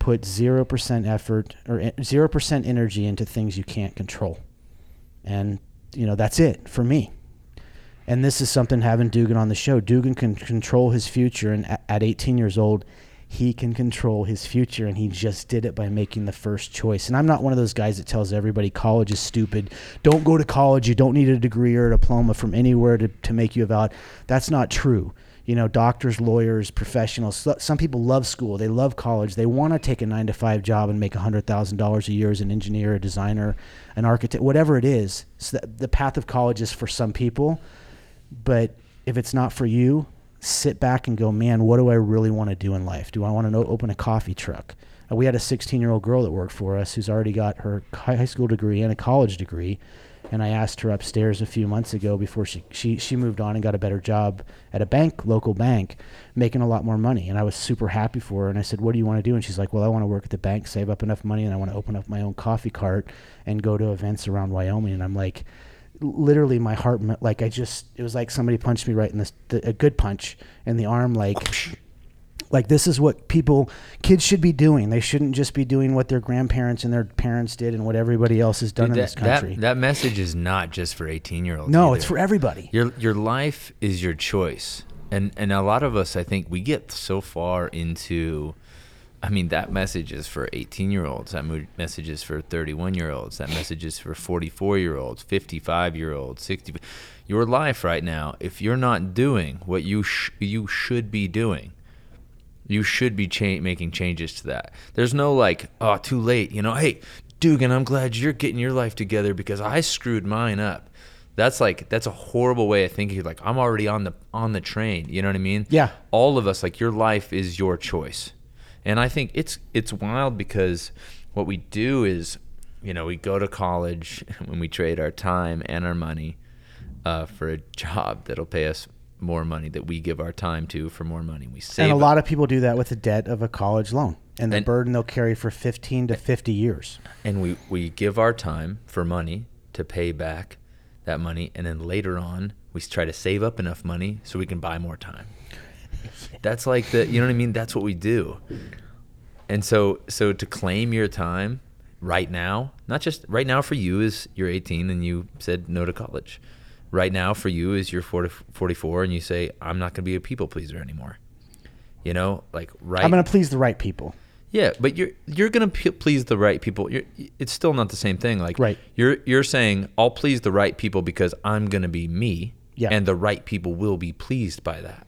put 0% effort or 0% energy into things you can't control. And, you know, that's it for me. And this is something, having Dugan on the show. Dugan can control his future, and at 18 years old, he can control his future, and he just did it by making the first choice. And I'm not one of those guys that tells everybody college is stupid. Don't go to college. You don't need a degree or a diploma from anywhere to make you a valid. That's not true. You know, doctors, lawyers, professionals. Some people love school. They love college. They want to take a 9-to-5 job and make $100,000 a year as an engineer, a designer, an architect, whatever it is. So the path of college is for some people. But if it's not for you, sit back and go, man, what do I really want to do in life? Do I want to open a coffee truck? We had a 16-year-old girl that worked for us who's already got her high school degree and a college degree. And I asked her upstairs a few months ago before she moved on and got a better job at a bank, local bank, making a lot more money. And I was super happy for her. And I said, what do you want to do? And she's like, well, I want to work at the bank, save up enough money, and I want to open up my own coffee cart and go to events around Wyoming. And I'm like, literally my heart, like it was like somebody punched me right in a good punch in the arm, like this is what kids should be doing. They shouldn't just be doing what their grandparents and their parents did and what everybody else has done in this country. That message is not just for 18-year-olds. No, either. It's for everybody. Your life is your choice. And a lot of us, I think, we get so far into, I mean, that message is for 18-year-olds. That message is for 31-year-olds. That message is for 44-year-olds, 55-year-olds, 60. Your life right now, if you're not doing what you should be doing, you should be making changes to that. There's no like, oh, too late. You know, hey, Dugan, I'm glad you're getting your life together because I screwed mine up. That's a horrible way of thinking. Like, I'm already on the train. You know what I mean? Yeah. All of us, like, your life is your choice. And I think it's wild because what we do is, you know, we go to college and we trade our time and our money for a job that'll pay us more money, that we give our time to for more money. We save. And a lot of people do that with the debt of a college loan and the burden they'll carry for 15 to 50 years. And we give our time for money to pay back that money. And then later on, we try to save up enough money so we can buy more time. That's like the, you know what I mean? That's what we do. And so to claim your time right now, not just right now for you is you're 18 and you said no to college. Right now for you is you're 44 and you say, I'm not going to be a people pleaser anymore. You know, like right. I'm going to please the right people. Yeah, but you're going to please the right people. It's still not the same thing. Like right. You're saying I'll please the right people because I'm going to be me, yeah. and the right people will be pleased by that.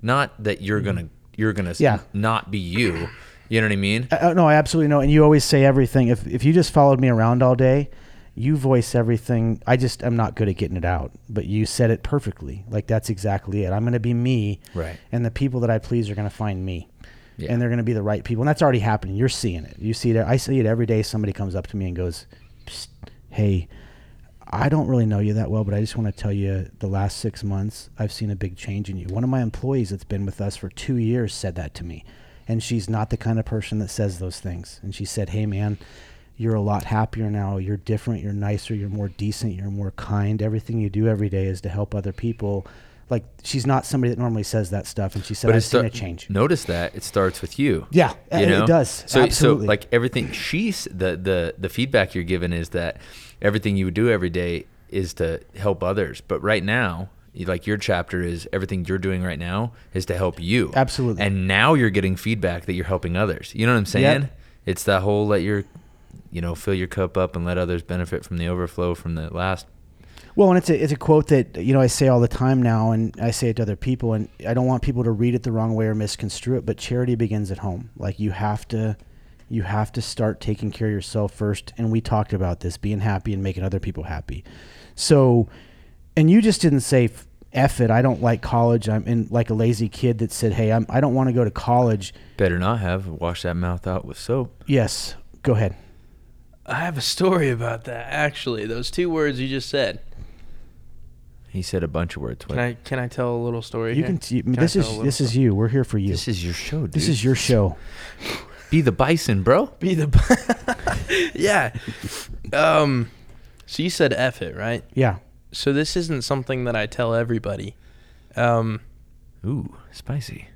Not that you're gonna yeah. not be you. You know what I mean? No, I absolutely know. And you always say everything. If you just followed me around all day, you voice everything. I just am not good at getting it out, but you said it perfectly. Like that's exactly it. I'm going to be me, right? And the people that I please are going to find me, yeah. and they're going to be the right people. And that's already happening. You're seeing it. You see it. I see it every day. Somebody comes up to me and goes, "Psst, hey, I don't really know you that well, but I just want to tell you the last 6 months, I've seen a big change in you." One of my employees that's been with us for 2 years said that to me. And she's not the kind of person that says those things. And she said, "Hey man, you're a lot happier now. You're different, you're nicer, you're more decent, you're more kind. Everything you do every day is to help other people." Like she's not somebody that normally says that stuff. And she said, "I've seen a change." Notice that it starts with you. Yeah, you know? It does. So like everything she's, the feedback you're given is that everything you do every day is to help others. But right now, like your chapter is everything you're doing right now is to help you. Absolutely. And now you're getting feedback that you're helping others. You know what I'm saying? Yep. It's that whole let your, you know, fill your cup up and let others benefit from the overflow from the last. Well, and it's a quote that, you know, I say all the time now, and I say it to other people, and I don't want people to read it the wrong way or misconstrue it, but charity begins at home. Like you have to start taking care of yourself first. And we talked about this, being happy and making other people happy. So, and you just didn't say, "F it, I don't like college." I'm in like a lazy kid that said, "Hey, I don't want to go to college." Better not have. Wash that mouth out with soap. Yes. Go ahead. I have a story about that, actually. Those two words you just said. He said a bunch of words. Can I tell a little story? You here? This is you. We're here for you. This is your show, dude. This is your show. Be the bison, bro. Be the yeah. So you said F it, right? Yeah. So this isn't something that I tell everybody. Ooh, spicy.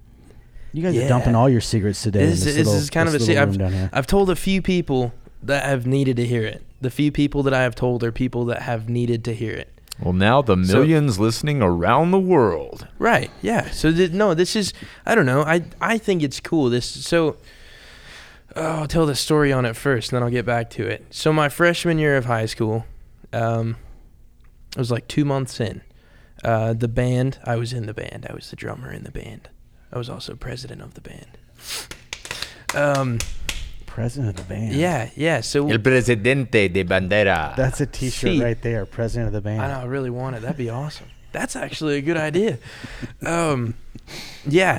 You guys are dumping all your secrets today. This is kind of a secret. I've told a few people that have needed to hear it. The few people that I have told are people that have needed to hear it. Well, now the millions listening around the world. Right, yeah. So, this is, I don't know. I think it's cool. I'll tell the story on it first, and then I'll get back to it. So my freshman year of high school, it was like 2 months in. I was in the band. I was the drummer in the band. I was also president of the band. President of the band. Yeah, yeah. So El Presidente de Bandera. That's a T-shirt right there, president of the band. I know, I really want it. That'd be awesome. That's actually a good idea. Yeah.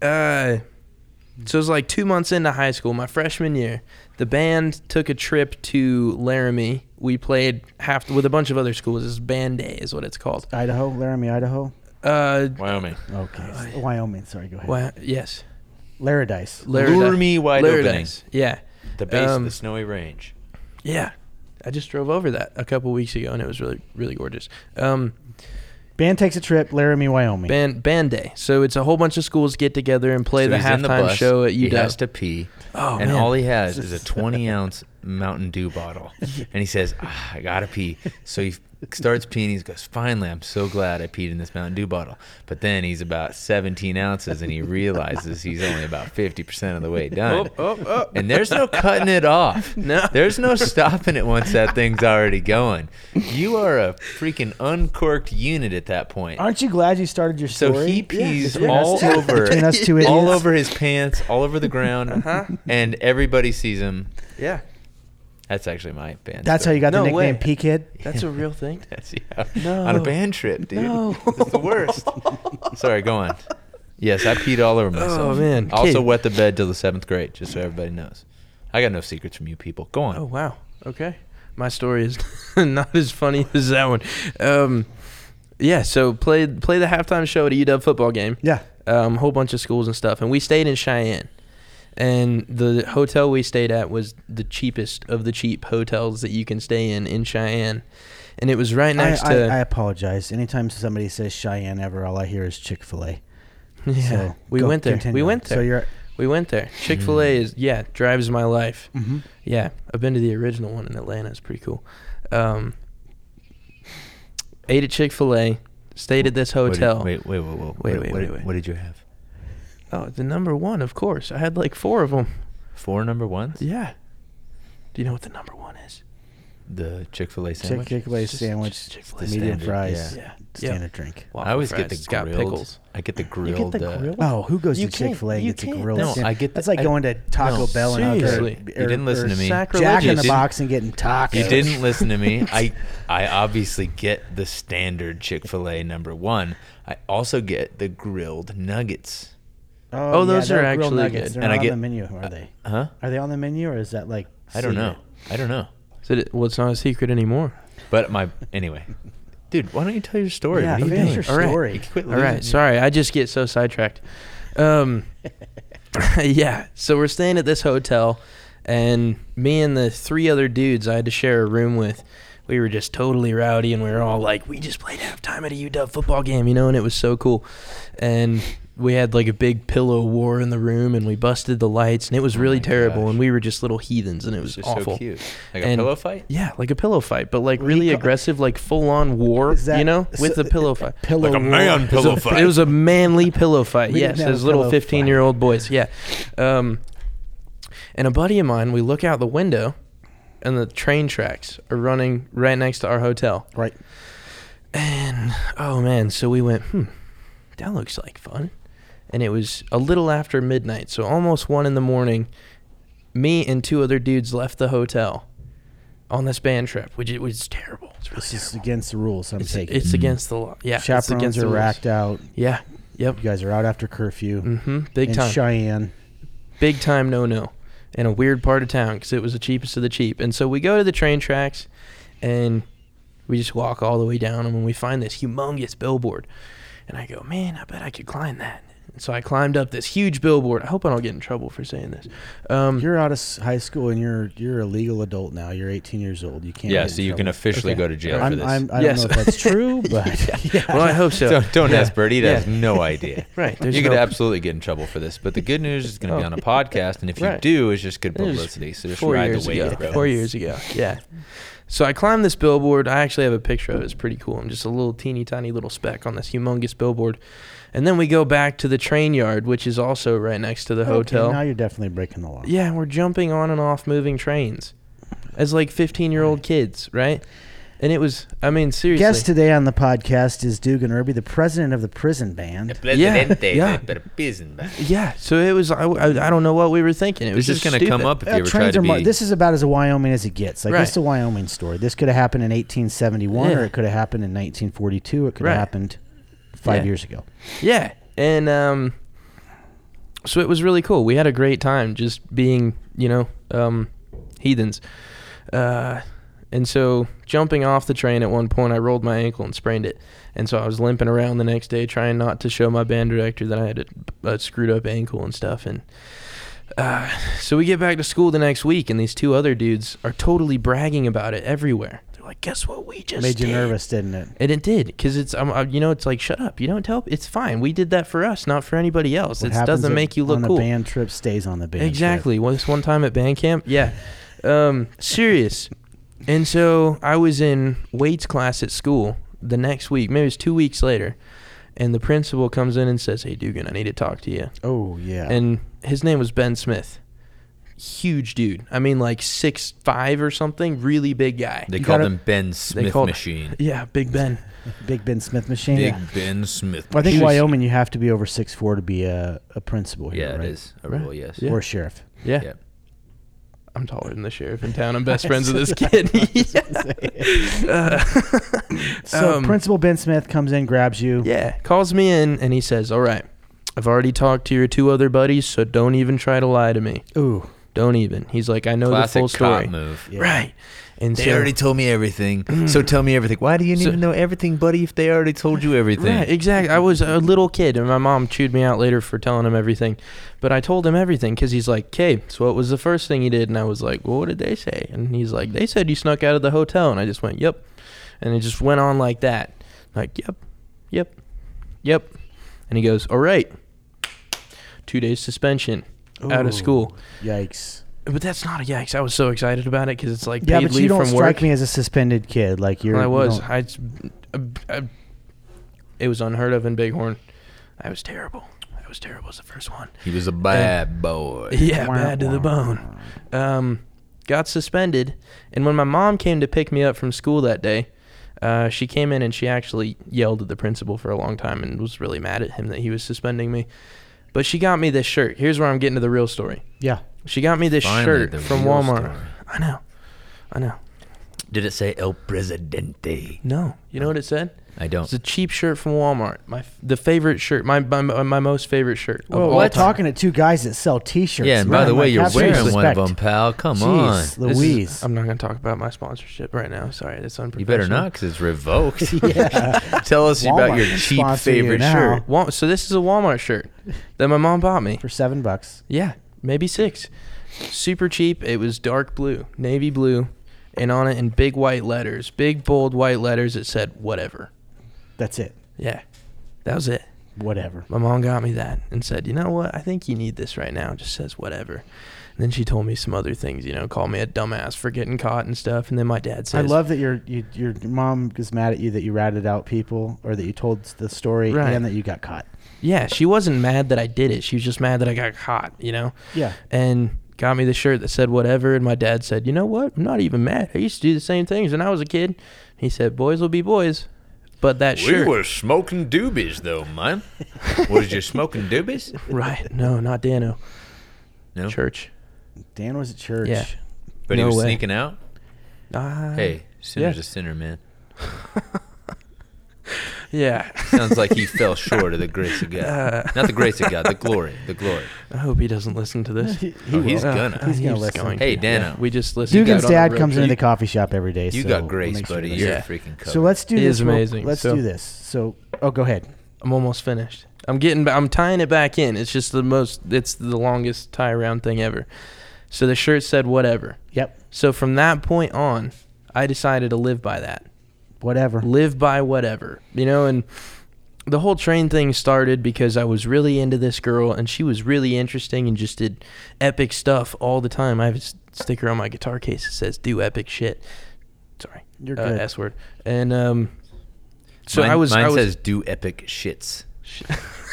So it was like 2 months into high school, my freshman year. The band took a trip to Laramie. We played with a bunch of other schools. This band day is what it's called. Idaho, Laramie, Idaho. Wyoming. Okay. Wyoming. Sorry, go ahead. Yes. Laradice. Laramie wide Laradice. Opening. Yeah. The base of the snowy range. Yeah. I just drove over that a couple weeks ago, and it was really, really gorgeous. Band takes a trip, Laramie, Wyoming. Band day. So it's a whole bunch of schools get together and play the halftime show at UW. He has to pee. Oh, and man. All he has is a 20-ounce Mountain Dew bottle. And he says, "I got to pee." So he starts peeing. He goes, "Finally, I'm so glad I peed in this Mountain Dew bottle." But then he's about 17 ounces, and he realizes he's only about 50% of the way done. Oh. And there's no cutting it off. No. There's no stopping it once that thing's already going. You are a freaking uncorked unit at that point. Aren't you glad you started your story? So he pees all over his pants, all over the ground, and everybody sees him. Yeah. That's actually my band. That's story. How you got the nickname P Kid? That's a real thing? That's, yeah. No. On a band trip, dude. No. It's the worst. Sorry, go on. Yes, I peed all over myself. Oh, man. Also wet the bed till the 7th grade, just so everybody knows. I got no secrets from you people. Go on. Oh, wow. Okay. My story is not as funny as that one. Yeah, so played the halftime show at a UW football game. Yeah. Whole bunch of schools and stuff. And we stayed in Cheyenne. And the hotel we stayed at was the cheapest of the cheap hotels that you can stay in Cheyenne. And it was right next to... I apologize. Anytime somebody says Cheyenne ever, all I hear is Chick-fil-A. Yeah, so we went there. So we went there. Chick-fil-A is, drives my life. Mm-hmm. Yeah, I've been to the original one in Atlanta. It's pretty cool. Ate at Chick-fil-A, stayed at this hotel. Wait, what did you have? Oh, the number one, of course. I had like four of them. Four number ones? Yeah. Do you know what the number one is? The Chick-fil-A sandwich? Chick-fil-a sandwich, Chick-fil-A medium fries, standard drink. Waffle I always fries. Get the it's grilled. Got pickles. I get the grilled. You get the grilled? Oh, who goes to Chick-fil-A and gets a grilled sandwich? No, I get the, that's like going to Taco Bell and you didn't listen to me. Jack in the Box and getting tacos. You didn't listen to me. I obviously get the standard Chick-fil-A number one. I also get the grilled nuggets. Oh, those are actually good. They're on the menu, are they? Huh? Are they on the menu, or is that like? I don't know. Well, it's not a secret anymore. But anyway. Dude, why don't you tell your story? Yeah, what are you doing? Your story. All right, sorry. I just get so sidetracked. So we're staying at this hotel, and me and the three other dudes I had to share a room with, we were just totally rowdy, and we were all like, we just played halftime at a UW football game, and it was so cool. And we had like a big pillow war in the room, and we busted the lights, and it was really terrible. Gosh. And we were just little heathens, and it was awful. So cute. Like a pillow fight? Yeah, like a pillow fight, but like really aggressive, like full-on war, with the pillow fight. Pillow like a man war. Pillow fight. It was a manly pillow fight, yes, as little 15-year-old boys, yeah. And a buddy of mine, we look out the window, and the train tracks are running right next to our hotel. Right. And, oh, man, so we went, that looks like fun. And it was a little after midnight, so almost 1 in the morning, me and two other dudes left the hotel on this band trip, which it was terrible. It's really terrible. It's against the rules, I'm taking. It's against the law. Yeah, chaperones are racked out. Yeah, yep. You guys are out after curfew. Mm-hmm. Big time. In Cheyenne. Big time no-no in a weird part of town because it was the cheapest of the cheap. And so we go to the train tracks, and we just walk all the way down, and when we find this humongous billboard, and I go, man, I bet I could climb that. So I climbed up this huge billboard. I hope I don't get in trouble for saying this. You're out of high school and you're a legal adult now. You're 18 years old. You can't. Yeah, so you can officially go to jail for this. I don't know if that's true, but well, I hope so. Don't ask Birdie. He has no idea. Right. You could absolutely get in trouble for this, but the good news is going to be on a podcast, and if you do, it's just good publicity. So just ride the wave, bro. 4 years ago. Yeah. So I climbed this billboard. I actually have a picture of it. It's pretty cool. I'm just a little teeny tiny little speck on this humongous billboard. And then we go back to the train yard, which is also right next to the hotel. Now you're definitely breaking the law. Yeah, we're jumping on and off moving trains as like 15-year-old kids, right? And it was, seriously. Guest today on the podcast is Dugan Irby, the president of the prison band. The president of the prison band. Yeah, so it was, I don't know what we were thinking. It was just going to come up if you ever tried to be. This is about as Wyoming as it gets. Like, it's a Wyoming story. This could have happened in 1871, or it could have happened in 1942. It could have happened 5 years ago. Yeah, and so it was really cool. We had a great time just being, heathens. And so jumping off the train at one point, I rolled my ankle and sprained it. And so I was limping around the next day trying not to show my band director that I had a screwed up ankle and stuff. And so we get back to school the next week, and these two other dudes are totally bragging about it everywhere. They're like, guess what we just did? Made you nervous, didn't it? And it did, because it's, it's like, shut up. You don't tell. It's fine. We did that for us, not for anybody else. It doesn't make you look cool. On the band trip stays on the band trip. Well, this one time at band camp. Yeah. Serious. And so I was in weights class at school the next week, maybe it was 2 weeks later, and the principal comes in and says, hey, Dugan, I need to talk to you. Oh, yeah. And his name was Ben Smith. Huge dude. Like 6'5" or something, really big guy. They called him Ben Smith Machine. Yeah, Big Ben. Big Ben Smith Machine. Big Ben Smith Machine. Well, I think in Wyoming you have to be over 6'4" to be a principal here, right? Yeah, it is a rule, yes. Yeah. Or a sheriff. Yeah. Yeah. I'm taller than the sheriff in town. I'm best friends with this kid. So Principal Ben Smith comes in, grabs you. Yeah, calls me in, and he says, all right, I've already talked to your two other buddies, so don't even try to lie to me. Ooh. Don't even. He's like, I know the full story. Classic cop move. Yeah. Right. And they already told me everything. So tell me everything. Why do you need to know everything, buddy, if they already told you everything? Right, exactly. I was a little kid, and my mom chewed me out later for telling him everything. But I told him everything because he's like, okay, so what was the first thing he did? And I was like, well, what did they say? And he's like, they said you snuck out of the hotel. And I just went, yep. And it just went on like that. Like, yep. And he goes, all right, 2 days suspension. Ooh, out of school. Yikes. But that's not a yikes. I was so excited about it because it's like paid leave from work. Yeah, but you don't strike me as a suspended kid. Like you're. Well, I was. I it was unheard of in Bighorn. I was terrible as the first one. He was a bad boy. Yeah, bad to the bone. Got suspended. And when my mom came to pick me up from school that day, she came in and she actually yelled at the principal for a long time and was really mad at him that he was suspending me. But she got me this shirt. Here's where I'm getting to the real story. Yeah. She got me this shirt from Walmart. Story. I know. Did it say El Presidente? No. You know what it said? I don't. It's a cheap shirt from Walmart. My most favorite shirt. Well, we're talking to two guys that sell T-shirts. Yeah, and by the way, you're wearing one of them, pal. Come on. Jeez, Louise. I'm not going to talk about my sponsorship right now. Sorry, that's unprofessional. You better not because it's revoked. Yeah. Tell us about your cheap favorite shirt. So this is a Walmart shirt that my mom bought me. For $7. Yeah. Maybe $6. Super cheap. It was dark blue, navy blue, and on it in big white letters, big bold white letters, it said whatever. That's it. Yeah, that was it. Whatever. My mom got me that and said, you know what? I think you need this right now. It just says whatever. And then she told me some other things, you know, called me a dumbass for getting caught and stuff. And then my dad says, I love that your mom is mad at you that you ratted out people or that you told the story and that you got caught. Yeah, she wasn't mad that I did it. She was just mad that I got caught, you know? Yeah. And got me the shirt that said whatever, and my dad said, you know what? I'm not even mad. I used to do the same things when I was a kid. He said, boys will be boys. But that shirt. We were smoking doobies, though, man. Was you smoking doobies? Right. No, not Dano. No? Church. Dan was at church. Yeah. But no he was way. Sneaking out? Hey, sinner's a sinner, man. Yeah. Sounds like he fell short of the grace of God. Not the grace of God, the glory. I hope he doesn't listen to this. He's gonna listen. Hey, Dano. Yeah. We just listened. Dugan's dad comes into the coffee shop every day. You got grace, buddy. You're a freaking coach. So let's do this. It is amazing. Let's do this. So, go ahead. I'm almost finished. I'm tying it back in. It's just it's the longest tie around thing ever. So the shirt said whatever. Yep. So from that point on, I decided to live by that. Whatever. Live by whatever. You know, and the whole train thing started because I was really into this girl, and she was really interesting and just did epic stuff all the time. I have a sticker on my guitar case that says, do epic shit. Sorry. You're good. S word. And so mine says, do epic shits.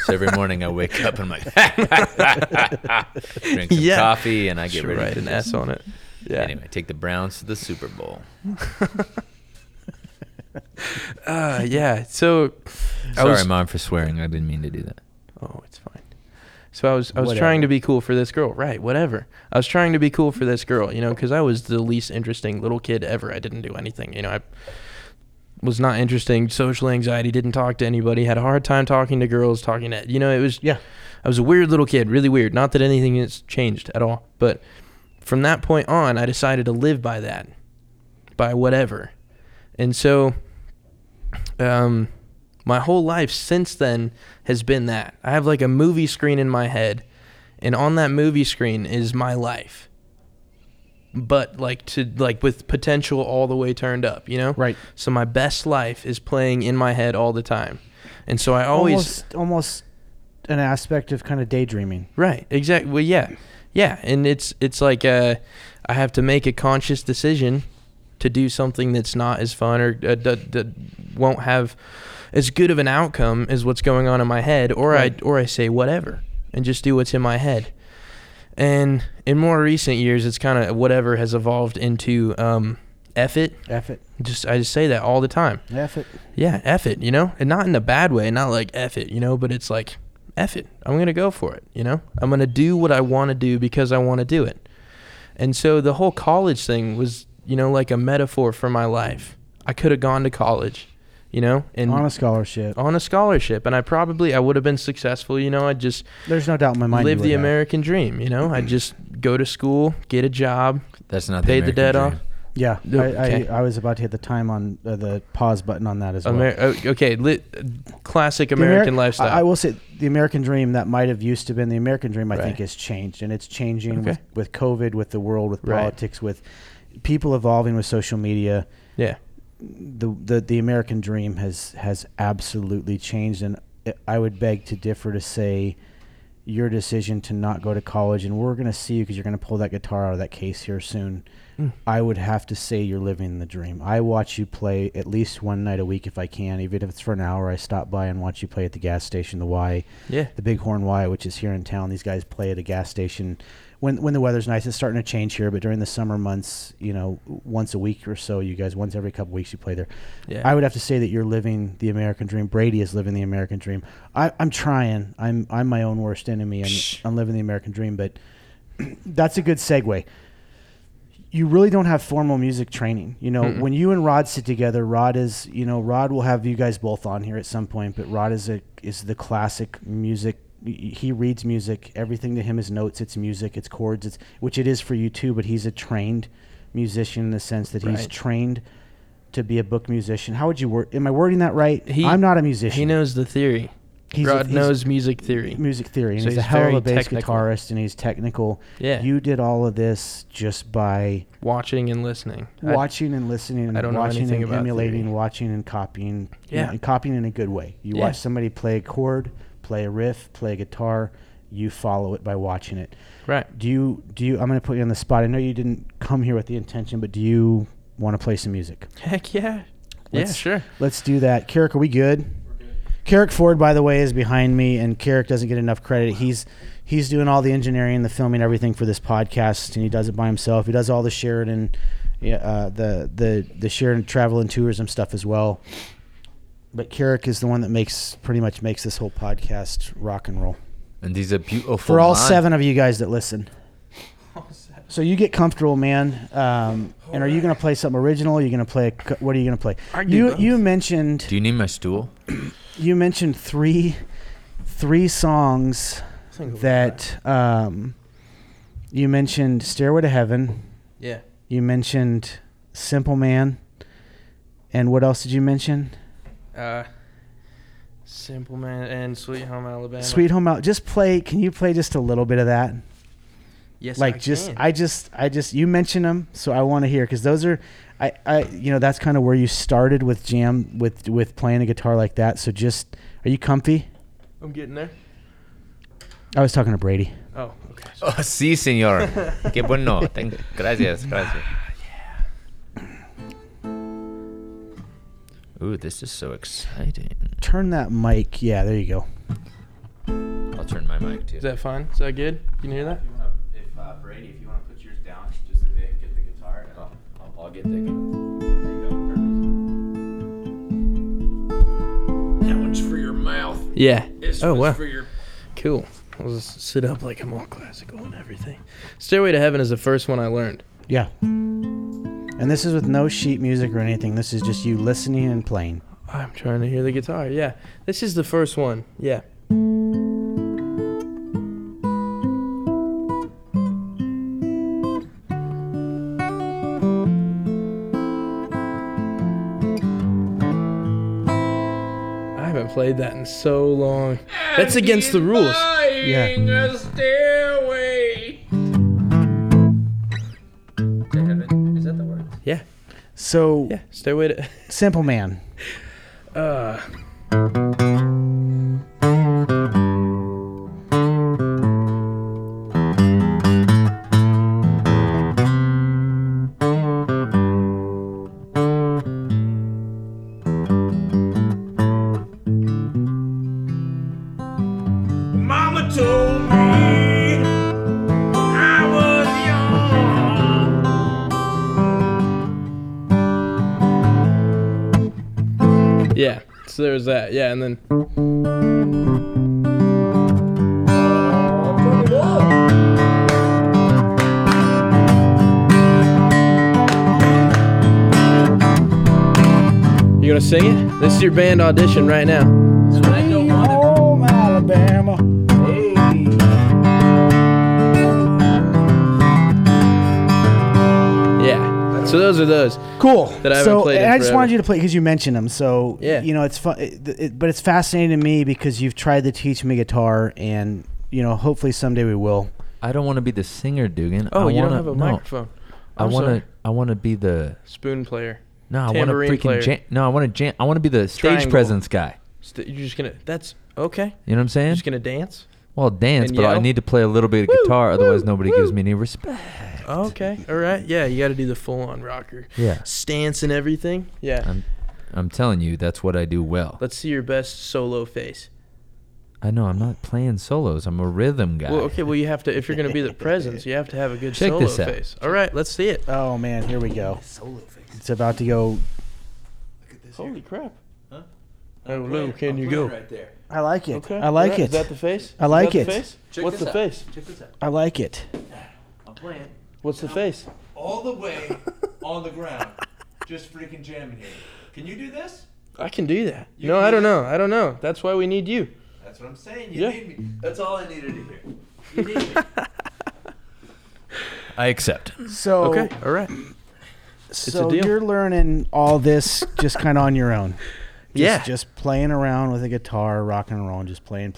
So every morning I wake up and I'm like, drink some coffee, and I get rid of an S on it. Yeah. Anyway, take the Browns to the Super Bowl. Sorry, Mom, for swearing. I didn't mean to do that. Oh, it's fine. So I was trying to be cool for this girl. Right, whatever. I was trying to be cool for this girl, you know, because I was the least interesting little kid ever. I didn't do anything. You know, I was not interesting. Social anxiety, didn't talk to anybody, had a hard time talking to girls, you know, it was, I was a weird little kid, really weird. Not that anything has changed at all. But from that point on, I decided to live by that, by whatever. And so my whole life since then has been that. I have like a movie screen in my head, and on that movie screen is my life. But like with potential all the way turned up, you know? Right. So my best life is playing in my head all the time. And so I always almost an aspect of kind of daydreaming. Right. Exactly. Well, yeah. Yeah, and it's like I have to make a conscious decision to do something that's not as fun or that won't have as good of an outcome as what's going on in my head, or right. I say whatever and just do what's in my head. And in more recent years, it's kind of whatever has evolved into F it. F it. I just say that all the time. F it. Yeah, F it, you know? And not in a bad way, not like F it, you know, but it's like F it. I'm going to go for it, you know? I'm going to do what I want to do because I want to do it. And so the whole college thing was, you know, like a metaphor for my life. I could have gone to college, you know, and on a scholarship, and I would have been successful, you know. There's no doubt in my mind. Live the American dream, you know. Mm-hmm. I just go to school, get a job. That's not paid the debt off. Yeah, okay. I was about to hit the time on the pause button on that as well. Classic American lifestyle. I will say the American dream that might have used to been the American dream, I think, has changed, and it's changing with COVID, with the world, with politics, with people evolving with social media. Yeah, the American dream has absolutely changed, and I would beg to differ to say your decision to not go to college, and we're going to see you because you're going to pull that guitar out of that case here soon. Mm. I would have to say you're living the dream. I watch you play at least one night a week if I can, even if it's for an hour. I stop by and watch you play at the gas station, the Y, the Big Horn Y, which is here in town. These guys play at a gas station when the weather's nice. It's starting to change here, but during the summer months, once a week or so, you guys, once every couple weeks, you play there. Yeah. I would have to say that you're living the American dream. Brady is living the American dream. I'm trying. I'm my own worst enemy. I'm living the American dream, but that's a good segue. You really don't have formal music training. When you and Rod sit together, Rod will have you guys both on here at some point, but Rod is the classic music. He reads music. Everything to him is notes. It's music, it's chords, which it is for you too, but he's a trained musician in the sense that he's trained to be a book musician. How would you word? Am I wording that right? I'm not a musician. He knows the theory. Rod knows music theory. Music theory. And so he's a hell of a bass guitarist, and he's technical. Yeah. You did all of this just by... watching and listening. Watching and listening. And I don't know anything about emulating, theory. Watching and copying. Yeah. And copying in a good way. You watch somebody play a chord, play a riff, play a guitar. You follow it by watching it. Right. Do you? I'm going to put you on the spot. I know you didn't come here with the intention, but do you want to play some music? Heck yeah. Sure. Let's do that. Carrick, are we good? Carrick Ford, by the way, is behind me, and Carrick doesn't get enough credit. He's doing all the engineering, the filming, everything for this podcast, and he does it by himself. He does all the Sheridan, the Sheridan travel and tourism stuff as well. But Carrick is the one that pretty much makes this whole podcast rock and roll. And these are beautiful for all seven of you guys that listen. So you get comfortable, man. And are you going to play something original? Are you going to play? What are you going to play? You mentioned. Do you need my stool? You mentioned three songs that you mentioned Stairway to Heaven. Yeah. You mentioned Simple Man. And what else did you mention? Simple Man and Sweet Home Alabama. Sweet Home Alabama. Can you play just a little bit of that? Yes, like I just can. I just you mentioned them, so I want to hear, because those are that's kind of where you started with jam, with playing a guitar like that. So just, are you comfy? I'm getting there. I was talking to Brady. Oh, okay. Sorry. Oh, sí, señor. Qué bueno. Gracias. Yeah. Ooh, this is so exciting. Turn that mic. Yeah, there you go. I'll turn my mic too. Is that fine? Is that good? Can you hear that? Brady, if you want to put yours down just a bit, get the guitar, and I'll get the guitar. There you go. Perfect. That one's for your mouth. Yeah. This one's for your... Cool. I'll just sit up like I'm all classical and everything. Stairway to Heaven is the first one I learned. Yeah. And this is with no sheet music or anything. This is just you listening and playing. I'm trying to hear the guitar. Yeah. This is the first one. Yeah. Played that in so long. That's against the rules. Yeah. A stairway to heaven. Is that the word? Yeah. So. Yeah. Stairway to. Simple Man. So there was that, yeah, and then. You gonna sing it? This is your band audition right now. Sweet Home Alabama. Yeah, So those are those. Cool. That I haven't played. So I just wanted you to play because you mentioned them. So yeah, you know, it's fun, but it's fascinating to me because you've tried to teach me guitar, and you know, hopefully someday we will. I don't want to be the singer, Dugan. Oh, you don't have a microphone. I want to be the spoon player. No, I want to freaking jam. No, I want to jam. I want to be the stage presence guy. You're just gonna. That's okay. You know what I'm saying? You're just gonna dance. Well, dance, but I need to play a little bit of guitar, otherwise nobody gives me any respect. Okay, all right, yeah, you got to do the full-on rocker, yeah, stance and everything. Yeah, I'm telling you, that's what I do well. Let's see your best solo face. I know I'm not playing solos. I'm a rhythm guy. Well, okay, well you have to if you're gonna be the presence, you have to have a good solo face. All right, let's see it. Oh man, here we go. Solo face. It's about to go. Look at this. Holy crap! Huh? Oh, Lou, can you go? Right there. I like it. Okay. I like it. Is that the face? I like it. What's the face? Check this out. I like it. I'm playing. What's the face? All the way on the ground. Just freaking jamming here. Can you do this? I can do that. No, I don't know. I don't know. That's why we need you. That's what I'm saying. You need me. That's all I needed to hear. You need me. I accept. So, okay. All right. So you're learning all this just kind of on your own. Just playing around with a guitar, rocking and rolling, just playing.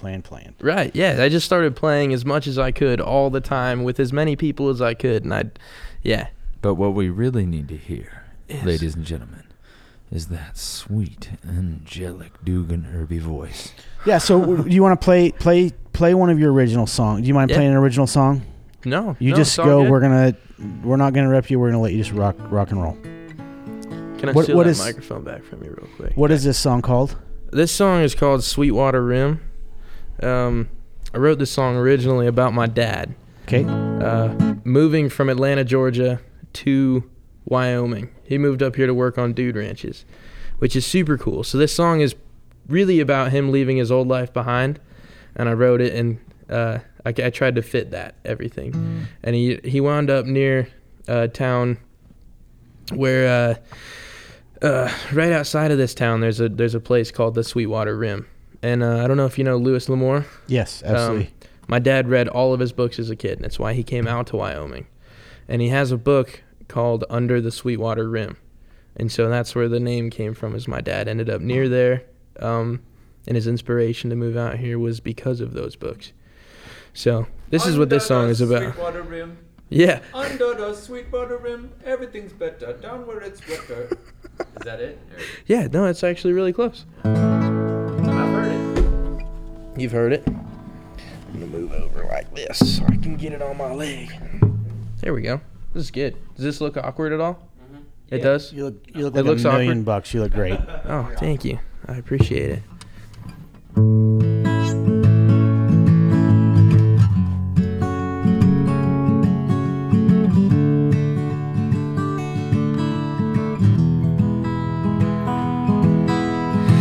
Right, yeah. I just started playing as much as I could all the time with as many people as I could, and But what we really need to hear, ladies and gentlemen, is that sweet, angelic Dugan Irby voice. Yeah, so do you want to play one of your original songs? Do you mind playing an original song? No. Just go, we're not going to rep you, we're going to let you just rock and roll. Can I steal that microphone back from you real quick? What is this song called? This song is called Sweetwater Rim. I wrote this song originally about my dad. Okay. Moving from Atlanta, Georgia to Wyoming. He moved up here to work on dude ranches, which is super cool. So this song is really about him leaving his old life behind, and I wrote it, and I tried to fit that, everything. Mm. And he wound up near a town where... right outside of this town, there's a place called the Sweetwater Rim, and I don't know if you know Louis L'Amour. Yes, absolutely. My dad read all of his books as a kid, and that's why he came out to Wyoming. And he has a book called Under the Sweetwater Rim, and so that's where the name came from. Is my dad ended up near there, and his inspiration to move out here was because of those books. So this is what this song is about. Sweetwater Rim. Yeah. Under the Sweetwater Rim, everything's better. Down where it's wetter. Is that it? Yeah, no, it's actually really close. I've heard it. You've heard it? I'm going to move over like this so I can get it on my leg. There we go. This is good. Does this look awkward at all? Mm-hmm. It does? You look like a million bucks. You look great. Oh, thank you. I appreciate it.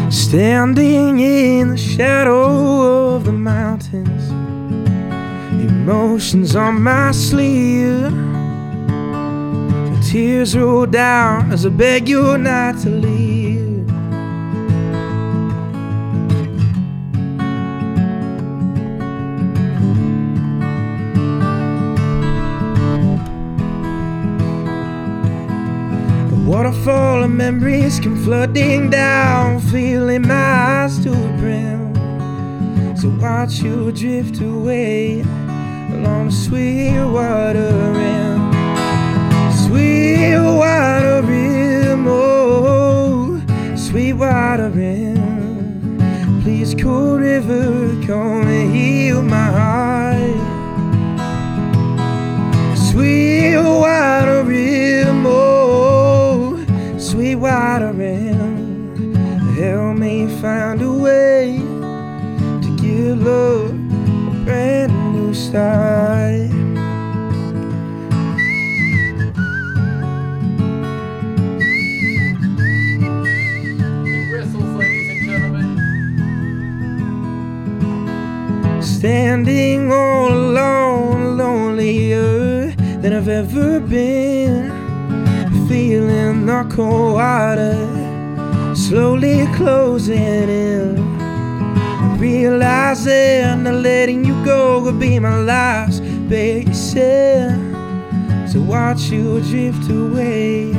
Standing in the shadow of the mountains, emotions on my sleeve. The tears roll down as I beg you not to leave. Waterfall of memories come flooding down, filling my eyes to a brim. So watch you drift away along the Sweetwater Rim. Sweetwater Rim, oh, Sweetwater Rim. Please, cold river, come and heal my heart. Sweetwater Rim, oh, Sweetwater Rim, help me find a way to give love a brand new start. He whistles, ladies and gentlemen. Standing all alone, lonelier than I've ever been. Feeling the cold water slowly closing in. Realizing that letting you go would be my last big sin. to watch you drift away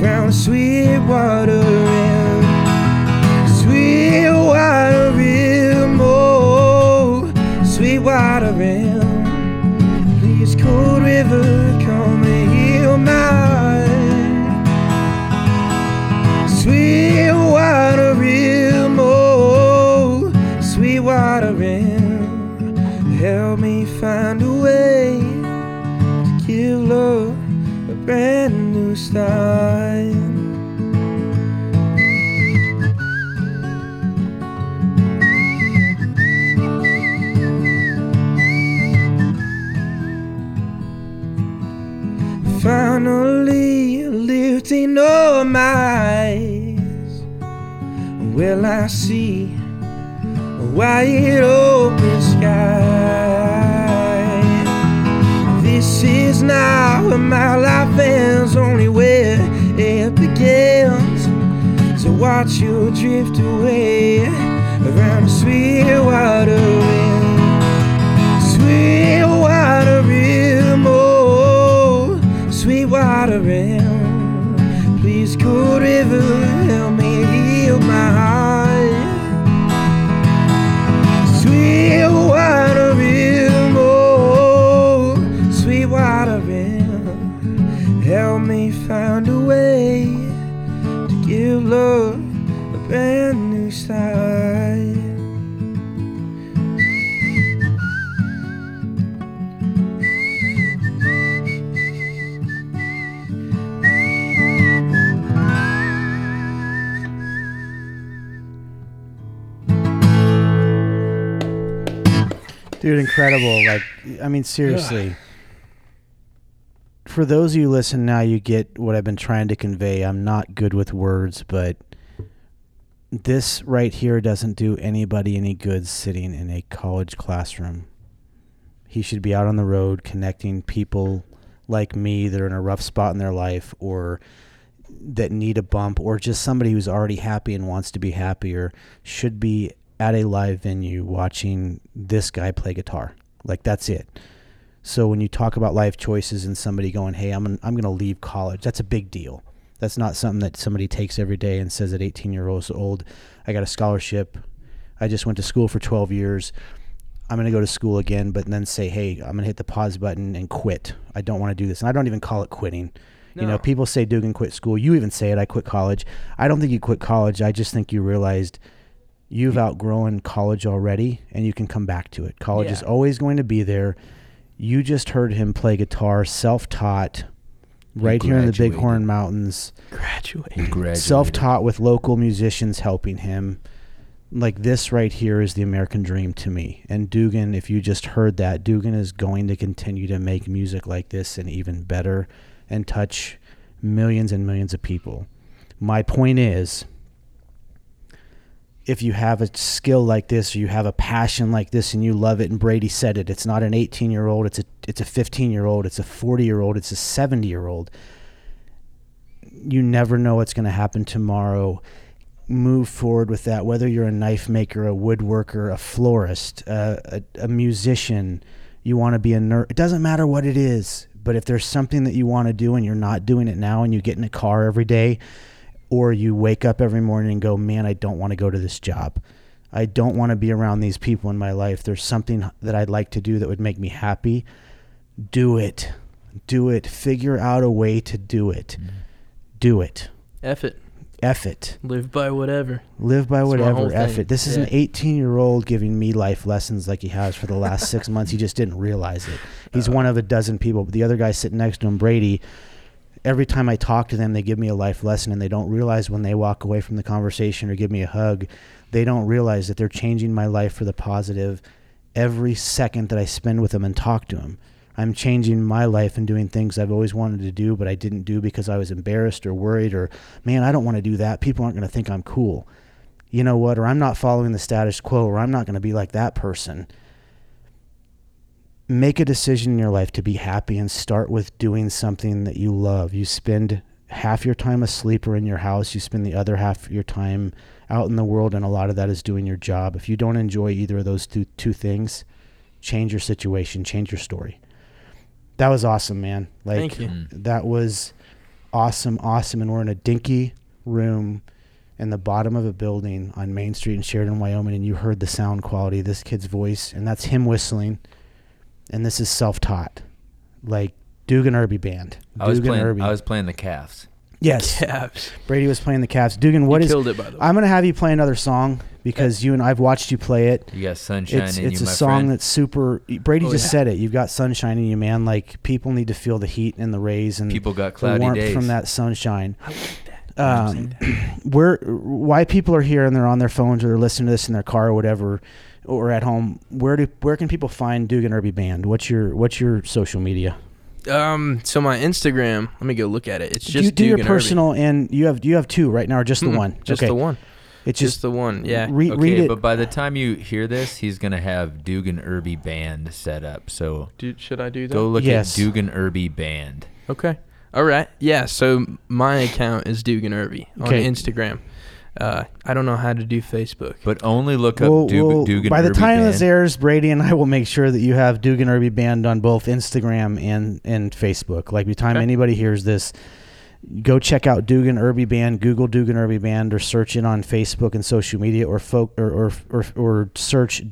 around Sweetwater Rim. Sweetwater Rim, oh, Sweetwater Rim. Please, cold river, come and heal mine. Sweetwater Rim, oh, Sweetwater Rim. Help me find a way to give love a brand new start. Finally lifting up my eyes, will I see a wide open sky? This is now my life ends, only where it begins. So watch you drift away around the Sweetwater Rim. Sweetwater Rim, oh, Sweetwater Rim. Please, cold river, help me heal my heart. Sweetwater Rim, oh, Sweetwater Rim. Help me find a way to give love a brand new start. Dude, incredible. Like, I mean, seriously. Ugh. For those of you who listen now, you get what I've been trying to convey. I'm not good with words, but this right here doesn't do anybody any good sitting in a college classroom. He should be out on the road connecting people like me that are in a rough spot in their life or that need a bump, or just somebody who's already happy and wants to be happier should be at a live venue watching this guy play guitar. Like, that's it. So when you talk about life choices and somebody going, hey, I'm gonna leave college, that's a big deal. That's not something that somebody takes every day and says at 18 years old, I got a scholarship, I just went to school for 12 years, I'm gonna go to school again, but then say, hey, I'm gonna hit the pause button and quit. I don't wanna do this. And I don't even call it quitting. No. You know, people say Dugan quit school. You even say it, I quit college. I don't think you quit college. I just think you realized you've outgrown college already, and you can come back to it. College is always going to be there. You just heard him play guitar, self-taught, right here in the Bighorn Mountains. Graduated. Self-taught with local musicians helping him. Like, this right here is the American dream to me. And Dugan, if you just heard that, Dugan is going to continue to make music like this and even better and touch millions and millions of people. My point is, if you have a skill like this, or you have a passion like this and you love it, and Brady said it, it's not an 18-year-old, it's a 15-year-old, it's a 40-year-old, it's a 70-year-old. You never know what's going to happen tomorrow. Move forward with that, whether you're a knife maker, a woodworker, a florist, a musician, you want to be a nerd. It doesn't matter what it is, but if there's something that you want to do and you're not doing it now and you get in a car every day, or you wake up every morning and go, man, I don't want to go to this job. I don't want to be around these people in my life. There's something that I'd like to do that would make me happy. Do it. Do it. Figure out a way to do it. Mm-hmm. Do it. F it. Live by whatever. F it. This is an 18-year-old giving me life lessons like he has for the last 6 months. He just didn't realize it. He's one of a dozen people. But the other guy sitting next to him, Brady, every time I talk to them, they give me a life lesson, and they don't realize when they walk away from the conversation or give me a hug, they don't realize that they're changing my life for the positive every second that I spend with them and talk to them. I'm changing my life and doing things I've always wanted to do, but I didn't do because I was embarrassed or worried or, man, I don't want to do that. People aren't going to think I'm cool. You know what? Or I'm not following the status quo, or I'm not going to be like that person. Make a decision in your life to be happy and start with doing something that you love. You spend half your time asleep or in your house. You spend the other half of your time out in the world, and a lot of that is doing your job. If you don't enjoy either of those two things, change your situation, change your story. That was awesome, man. Like, thank you. That was awesome. And we're in a dinky room in the bottom of a building on Main Street in Sheridan, Wyoming, and you heard the sound quality, this kid's voice, and that's him whistling. And this is self-taught, like Dugan Irby band. I was playing the Cavs. Yes, Cavs. Brady was playing the Cavs. Dugan, what you is? Killed it, by the way. I'm gonna have you play another song because you and I've watched you play it. You got sunshine in you, my friend. It's a song that's super. Brady just said it. You've got sunshine in you, man. Like, people need to feel the heat and the rays and people got cloudy the warmth days from that sunshine. I like that. Why people are here and they're on their phones or they're listening to this in their car or whatever, or at home, where can people find Dugan Irby Band? What's your social media? So my Instagram, let me go look at it. It's just do Dugan your personal Irby. And you have two right now, or just the one? Just the one. It's just the one. Yeah. Read it. But by the time you hear this, he's gonna have Dugan Irby Band set up. So should I do that? Go look at Dugan Irby Band. Okay. All right. Yeah. So my account is Dugan Irby on Instagram. I don't know how to do Facebook. But only look up Dugan Irby Band. By the time this airs, Brady and I will make sure that you have Dugan Irby Band on both Instagram and Facebook. Like, by the time anybody hears this, go check out Dugan Irby Band, Google Dugan Irby Band, or search it on Facebook and social media, or search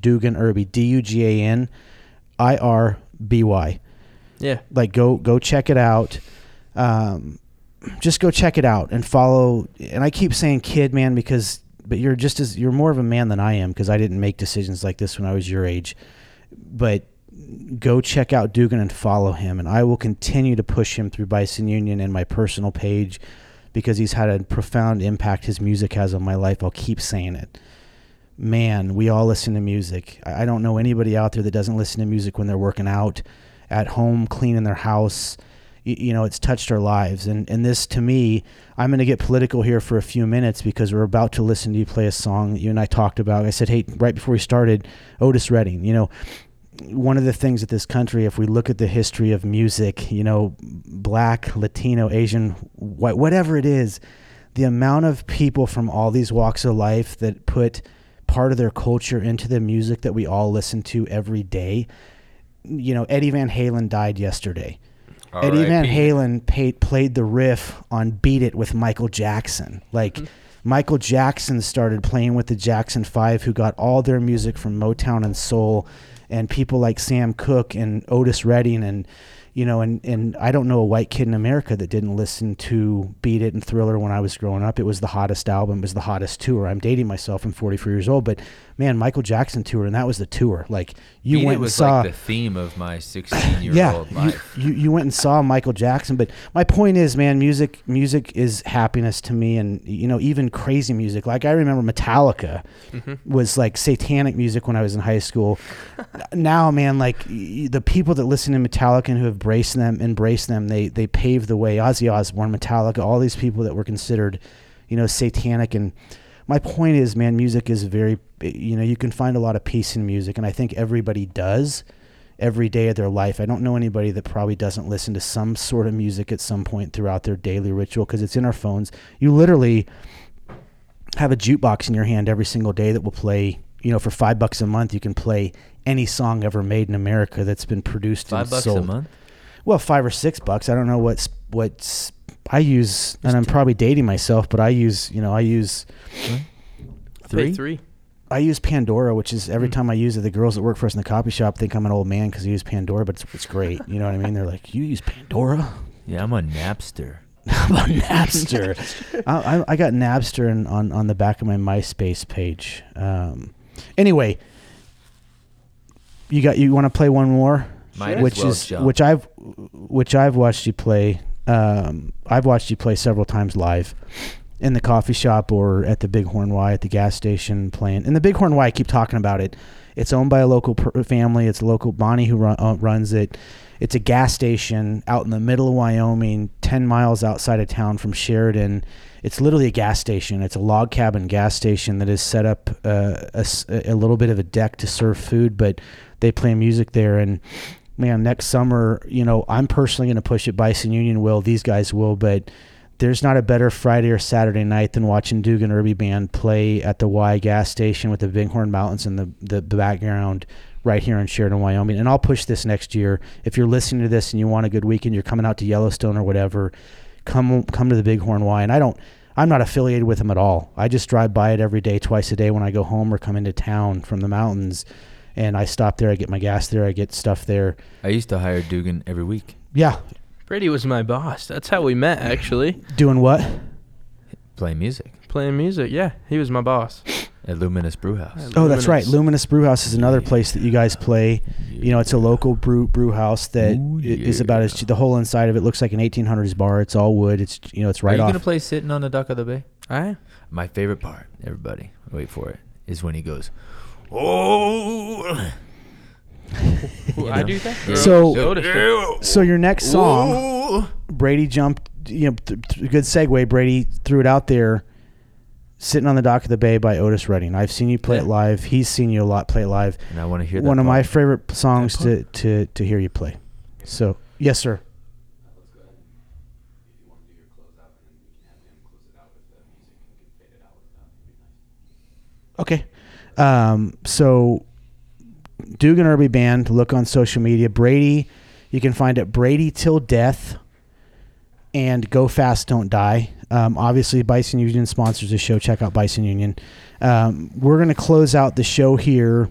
Dugan Irby, Dugan Irby. Yeah. Like, go check it out. Just go check it out and follow. And I keep saying kid, man, but you're more of a man than I am, because I didn't make decisions like this when I was your age. But go check out Dugan and follow him, and I will continue to push him through Bison Union and my personal page, because he's had a profound impact his music has on my life. I'll keep saying it. Man, we all listen to music. I don't know anybody out there that doesn't listen to music when they're working out, at home, cleaning their house. You know, it's touched our lives. And this, to me, I'm going to get political here for a few minutes, because we're about to listen to you play a song that you and I talked about. I said, hey, right before we started, Otis Redding. You know, one of the things that this country, if we look at the history of music, you know, black, Latino, Asian, white, whatever it is, the amount of people from all these walks of life that put part of their culture into the music that we all listen to every day. You know, Eddie Van Halen died yesterday. Eddie Van Halen played the riff on Beat It with Michael Jackson. Like, Michael Jackson started playing with the Jackson 5, who got all their music from Motown and soul, and people like Sam Cooke and Otis Redding, and, you know, and I don't know a white kid in America that didn't listen to Beat It and Thriller when I was growing up. It was the hottest album. It was the hottest tour. I'm dating myself. I'm 44 years old, but man, Michael Jackson toured, and that was the tour. Like, you Beat went It was and saw, like, the theme of my 16-year-old life. You went and saw Michael Jackson. But my point is, man, music is happiness to me, and, you know, even crazy music. Like, I remember Metallica was like satanic music when I was in high school. Now, man, like, the people that listen to Metallica and who have embrace them. They paved the way. Ozzy Osbourne, Metallica, all these people that were considered, you know, satanic. And my point is, man, music is very, you know, you can find a lot of peace in music, and I think everybody does every day of their life. I don't know anybody that probably doesn't listen to some sort of music at some point throughout their daily ritual, because it's in our phones. You literally have a jukebox in your hand every single day that will play, you know, for $5 a month, you can play any song ever made in America that's been produced and sold. $5 a month? Well, $5 or $6. I don't know what's I use, and I'm probably dating myself, but I use three. I use Pandora, which is every time I use it, the girls that work for us in the coffee shop think I'm an old man because I use Pandora, but it's great. You know what I mean? They're like, "You use Pandora?" Yeah, I'm on Napster. I got Napster on the back of my MySpace page. Anyway, you want to play one more? Might which well is jump. which I've watched you play. I've watched you play several times live in the coffee shop or at the Bighorn Y at the gas station playing. And the Bighorn Y, I keep talking about it. It's owned by a local family. It's a local Bonnie who runs it. It's a gas station out in the middle of Wyoming, 10 miles outside of town from Sheridan. It's literally a gas station. It's a log cabin gas station that is set up a little bit of a deck to serve food, but they play music there. And man, next summer, you know, I'm personally going to push it. Bison Union will. These guys will. But there's not a better Friday or Saturday night than watching Dugan Irby Band play at the Y gas station with the Bighorn Mountains in the background, right here in Sheridan, Wyoming. And I'll push this next year. If you're listening to this and you want a good weekend, you're coming out to Yellowstone or whatever, come to the Bighorn Y. And I'm not affiliated with them at all. I just drive by it every day, twice a day when I go home or come into town from the mountains. And I stop there. I get my gas there. I get stuff there. I used to hire Dugan every week. Yeah. Brady was my boss. That's how we met, actually. Doing what? Playing music, yeah. He was my boss. At Luminous Brewhouse. Oh, that's right. Luminous Brewhouse is another place that you guys play. Yeah. You know, it's a local brew house that is about as the whole inside of it looks like an 1800s bar. It's all wood. It's right off. Are you going to play Sitting on the Dock of the Bay? I am. My favorite part, everybody, wait for it, is when he goes, oh. You know? I do that. Yeah. So your next song, ooh. Brady jumped. You know, good segue. Brady threw it out there. Sitting on the Dock of the Bay by Otis Redding. I've seen you play it live. He's seen you a lot play it live. And I want to hear that. One of my favorite songs to hear you play. So yes, sir. Okay. So. Dugan Irby Band, look on social media. Brady, you can find at Brady Till Death and Go Fast, Don't Die. Obviously, Bison Union sponsors the show. Check out Bison Union. We're going to close out the show here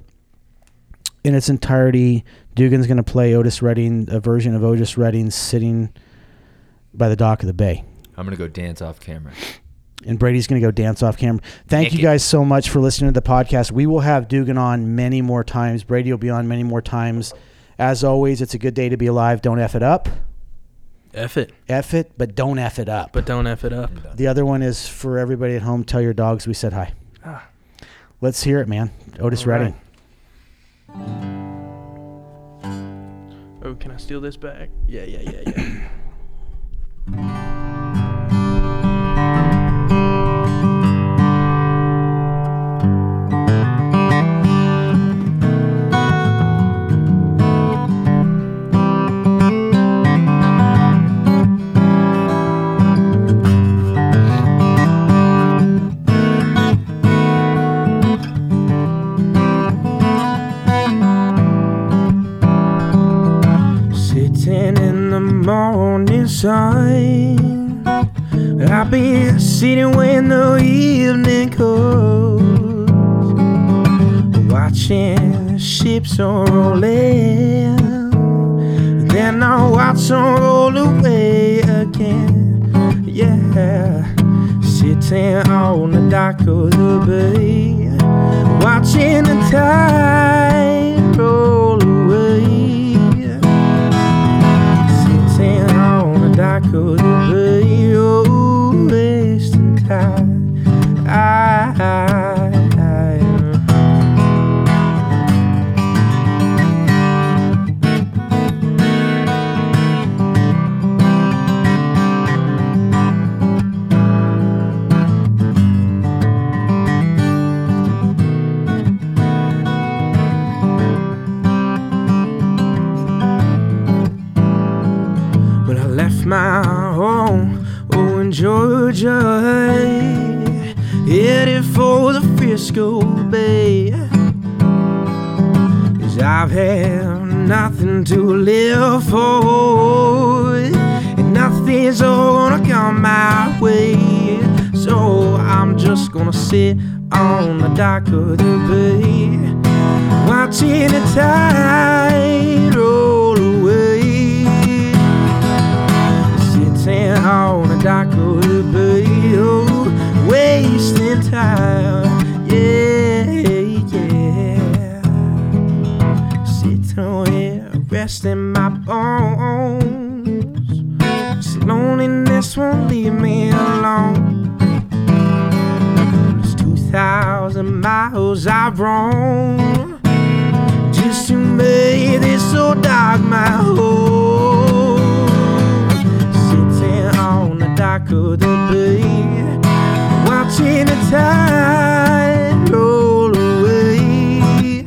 in its entirety. Dugan's going to play Otis Redding, a version of Otis Redding's Sitting by the Dock of the Bay. I'm going to go dance off camera. And Brady's going to go dance off camera. Thank you guys so much for listening to the podcast. We will have Dugan on many more times. Brady will be on many more times. As always, it's a good day to be alive. Don't F it up. F it, but don't F it up. The other one is for everybody at home, tell your dogs we said hi. Ah. Let's hear it, man. Otis Redding. Oh, can I steal this back? Yeah. I'll be sitting when the evening comes, watching ships roll in, then I'll watch them roll away again. Yeah, sitting on the dock of the bay, watching the tide roll away. I could be wasting time. My home, oh, in Georgia, headed for the Frisco Bay, 'cause I've had nothing to live for, and nothing's gonna come my way, so I'm just gonna sit on the dock of the bay, watching the tide roll away. On the dock of the bay, oh, wasting time, yeah. Sitting on here, resting my bones. See, loneliness won't leave me alone. It's 2,000 miles I've roamed just to make this old dock my home. Dock of the bay, watching the tide roll away.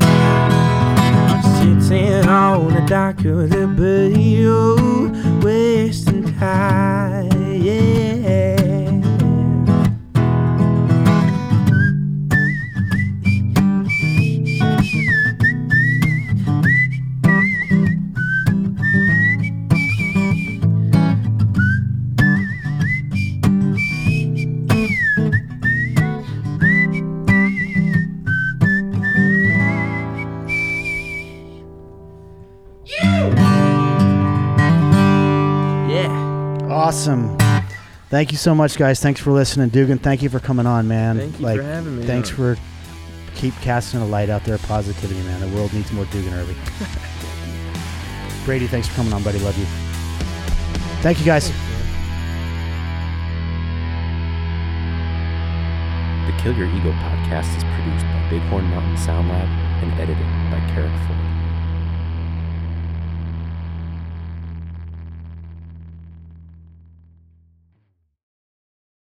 Sitting on the dock of the bay, oh, wasting time, yeah. Awesome. Thank you so much, guys. Thanks for listening. Dugan, thank you for coming on, man. Thank you for having me. Thanks for keep casting a light out there, positivity, man. The world needs more Dugan Irby. Brady, thanks for coming on, buddy. Love you. Thank you, guys. The Kill Your Ego podcast is produced by Bighorn Mountain Sound Lab and edited by Carrick Ford.